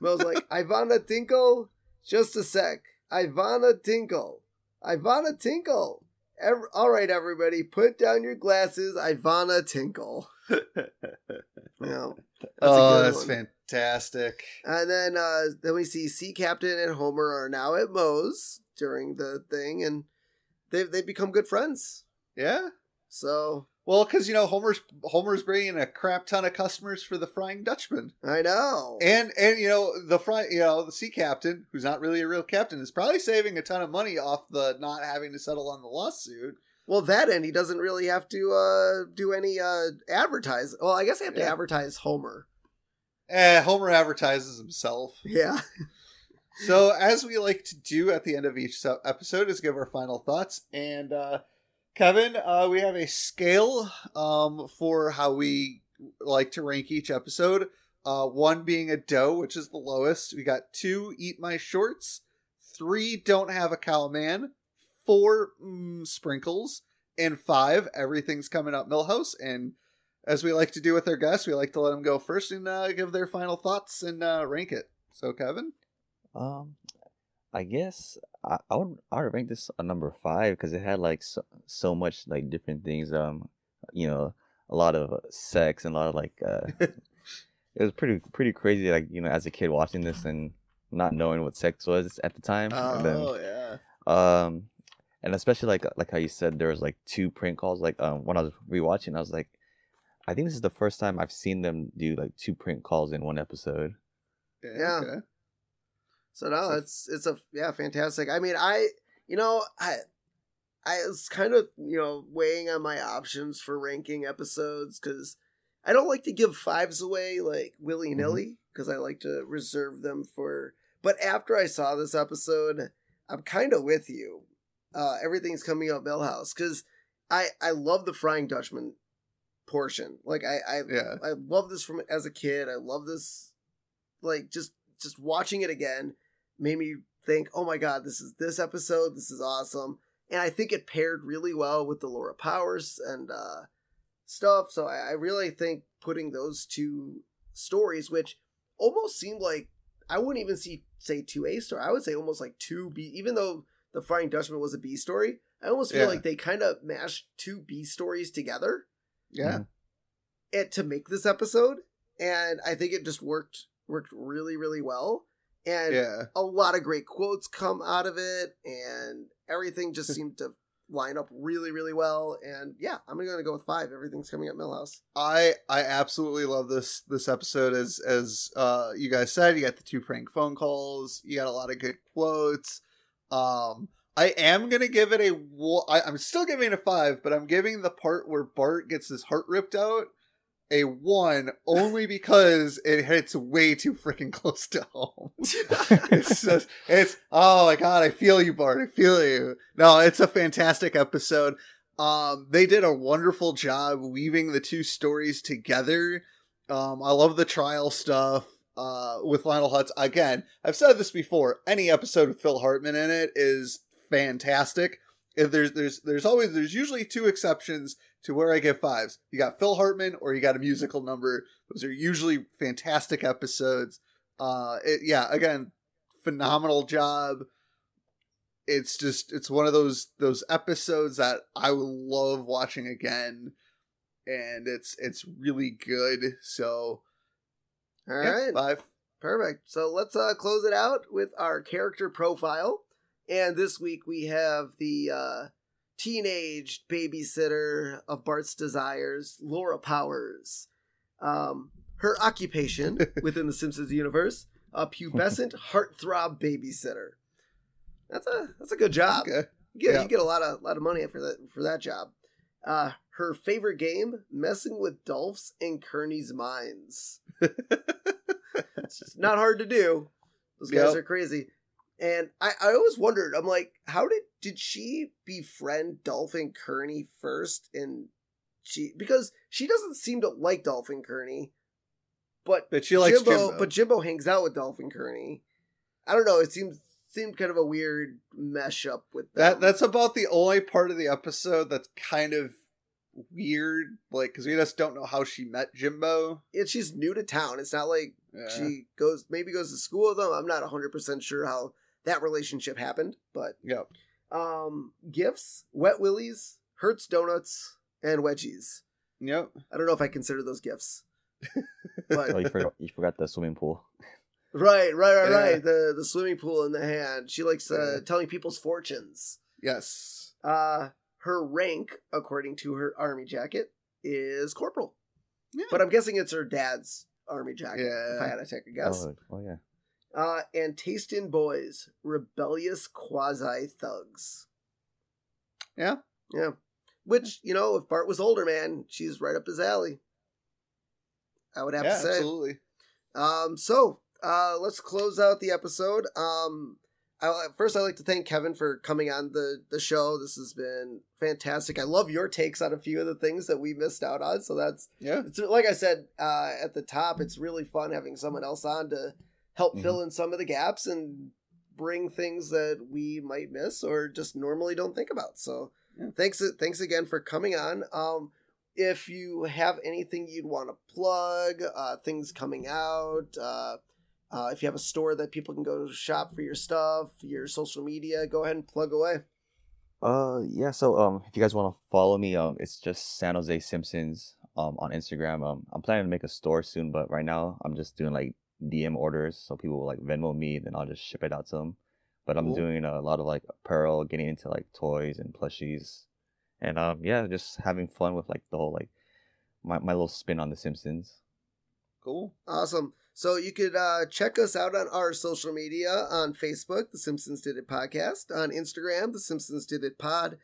Mo's like, Ivana Tinkle? Just a sec. Ivana Tinkle. Ivana Tinkle. Every- All right, everybody, put down your glasses. Ivana Tinkle. Yeah, that's oh, that's one. Fantastic. And then uh, then we see Sea Captain and Homer are now at Moe's during the thing, and they've, they've become good friends. Yeah. So. Well, because, you know, Homer's Homer's bringing a crap ton of customers for the Frying Dutchman. I know. And, and you know, the fry, you know, the Sea Captain, who's not really a real captain, is probably saving a ton of money off the not having to settle on the lawsuit. Well, that end, he doesn't really have to uh, do any uh, advertise. Well, I guess I have to yeah. advertise Homer. Eh, Homer advertises himself. Yeah. So, as we like to do at the end of each episode is give our final thoughts. And, uh, Kevin, uh, we have a scale um, for how we like to rank each episode. Uh, one being a dough, which is the lowest. We got two, eat my shorts. Three, don't have a cow man. Four, mm, sprinkles, and five, everything's coming up Millhouse. And as we like to do with our guests, we like to let them go first and uh, give their final thoughts and uh, rank it. So, Kevin? Um, I guess I, I would I would rank this a number five because it had like so, so much like different things. Um, you know, a lot of sex and a lot of like. Uh, it was pretty pretty crazy. Like you know, as a kid watching this and not knowing what sex was at the time. Oh then, yeah. Um. And especially like like how you said there was like two prank calls. Like um, when I was rewatching, I was like, I think this is the first time I've seen them do like two prank calls in one episode. Yeah. Okay. So no, it's it's a yeah fantastic. I mean, I you know I I was kind of you know weighing on my options for ranking episodes because I don't like to give fives away like willy nilly because mm-hmm. I like to reserve them for. But after I saw this episode, I'm kind of with you. Uh, everything's coming up Millhouse because I, I love the Frying Dutchman portion. Like I I, yeah. I love this from as a kid. I love this. Like just just watching it again made me think, oh my God, this is this episode. This is awesome, and I think it paired really well with the Laura Powers and uh, stuff. So I, I really think putting those two stories, which almost seemed like I wouldn't even see say two A story. I would say almost like two B, even though. The Flying Dutchman was a B story. I almost feel yeah. like they kind of mashed two B stories together. Yeah. And to make this episode. And I think it just worked, worked really, really well. And yeah. a lot of great quotes come out of it. And everything just seemed to line up really, really well. And yeah, I'm going to go with five. Everything's coming up Millhouse. I, I absolutely love this, this episode. As, as uh, you guys said, you got the two prank phone calls. You got a lot of good quotes. Um, I am going to give it a, I, I'm still giving it a five, but I'm giving the part where Bart gets his heart ripped out a one only because it hits way too freaking close to home. It's just, it's, oh my God, I feel you, Bart. I feel you. No, it's a fantastic episode. Um, they did a wonderful job weaving the two stories together. Um, I love the trial stuff. Uh, with Lionel Hutz. Again, I've said this before, any episode with Phil Hartman in it is fantastic. If there's there's there's always there's usually two exceptions to where I give fives. You got Phil Hartman or you got a musical number. Those are usually fantastic episodes. Uh, it, yeah, again, phenomenal job. It's just it's one of those those episodes that I would love watching again, and it's it's really good. So. All right. Yep, five. Perfect. So let's uh, close it out with our character profile. And this week we have the uh, teenage babysitter of Bart's desires, Laura Powers. Um, her occupation within the Simpsons universe a pubescent heartthrob babysitter. That's a that's a good job. Okay. Yeah, yeah, you get a lot of lot of money for that for that job. Uh, her favorite game: messing with Dolph's and Kearney's minds. It's just not hard to do. Those guys yep. are crazy. And I, I always wondered, I'm like, how did did she befriend Dolph and Kearney first? And she because she doesn't seem to like Dolph and Kearney, but but she likes Jimbo, Jimbo. But Jimbo hangs out with Dolph and Kearney. I don't know. It seems seemed kind of a weird mesh up with them. that. That's about the only part of the episode that's kind of weird, like because we just don't know how she met Jimbo. And she's new to town. It's not like yeah. she goes maybe goes to school with them. I'm not one hundred percent sure how that relationship happened, but yeah. Um, gifts, Wet Willies, Hertz Donuts, and Wedgies. Yep. I don't know if I consider those gifts. But... oh, you forgot, you forgot the swimming pool. Right, right, right, yeah. right. The the swimming pool in the hand. She likes uh, yeah. telling people's fortunes. Yes. Uh, her rank, according to her army jacket, is corporal. Yeah. But I'm guessing it's her dad's army jacket. Yeah. If I had to take a guess. Oh, oh yeah. Uh, and Taste in Boys, rebellious quasi thugs. Yeah, yeah. Which, you know, if Bart was older, man, she's right up his alley, I would have yeah, to say. Absolutely. Um, so uh, let's close out the episode. Um, I, first, I'd like to thank Kevin for coming on the the show. This has been fantastic. I love your takes on a few of the things that we missed out on. So that's yeah. It's like I said uh, at the top. It's really fun having someone else on to help mm-hmm. fill in some of the gaps and bring things that we might miss or just normally don't think about. So yeah. thanks thanks again for coming on. Um, if you have anything you'd want to plug, uh, things coming out, uh, uh, if you have a store that people can go to shop for your stuff, your social media, go ahead and plug away. Uh, yeah, so um, if you guys want to follow me, um, it's just San Jose Simpsons um, on Instagram. Um, I'm planning to make a store soon, but right now I'm just doing like D M orders, so people will like Venmo me, then I'll just ship it out to them. But I'm cool. doing a lot of like apparel, getting into like toys and plushies, and um yeah, just having fun with like the whole like my, my little spin on the Simpsons. Cool, awesome. So you could uh check us out on our social media on Facebook, The Simpsons Did It Podcast, on Instagram, The Simpsons Did It Pod,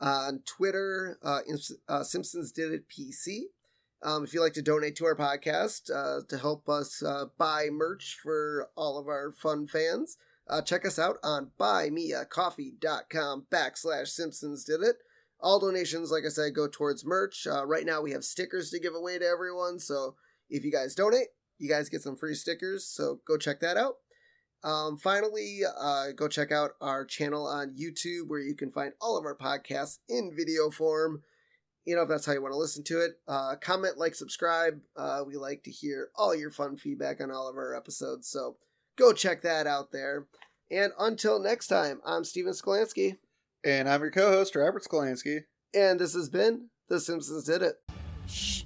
on Twitter, uh, uh Simpsons Did It P C. Um, if you'd like to donate to our podcast uh, to help us uh, buy merch for all of our fun fans, uh, check us out on buymeacoffee.com backslash Simpsons Did It. All donations, like I said, go towards merch. Uh, right now we have stickers to give away to everyone. So if you guys donate, you guys get some free stickers. So go check that out. Um, finally, uh, go check out our channel on YouTube where you can find all of our podcasts in video form. You know, if that's how you want to listen to it, uh, comment, like, subscribe. Uh, we like to hear all your fun feedback on all of our episodes. So go check that out there. And until next time, I'm Steven Skolansky. And I'm your co-host, Robert Skolansky. And this has been The Simpsons Did It. Shh.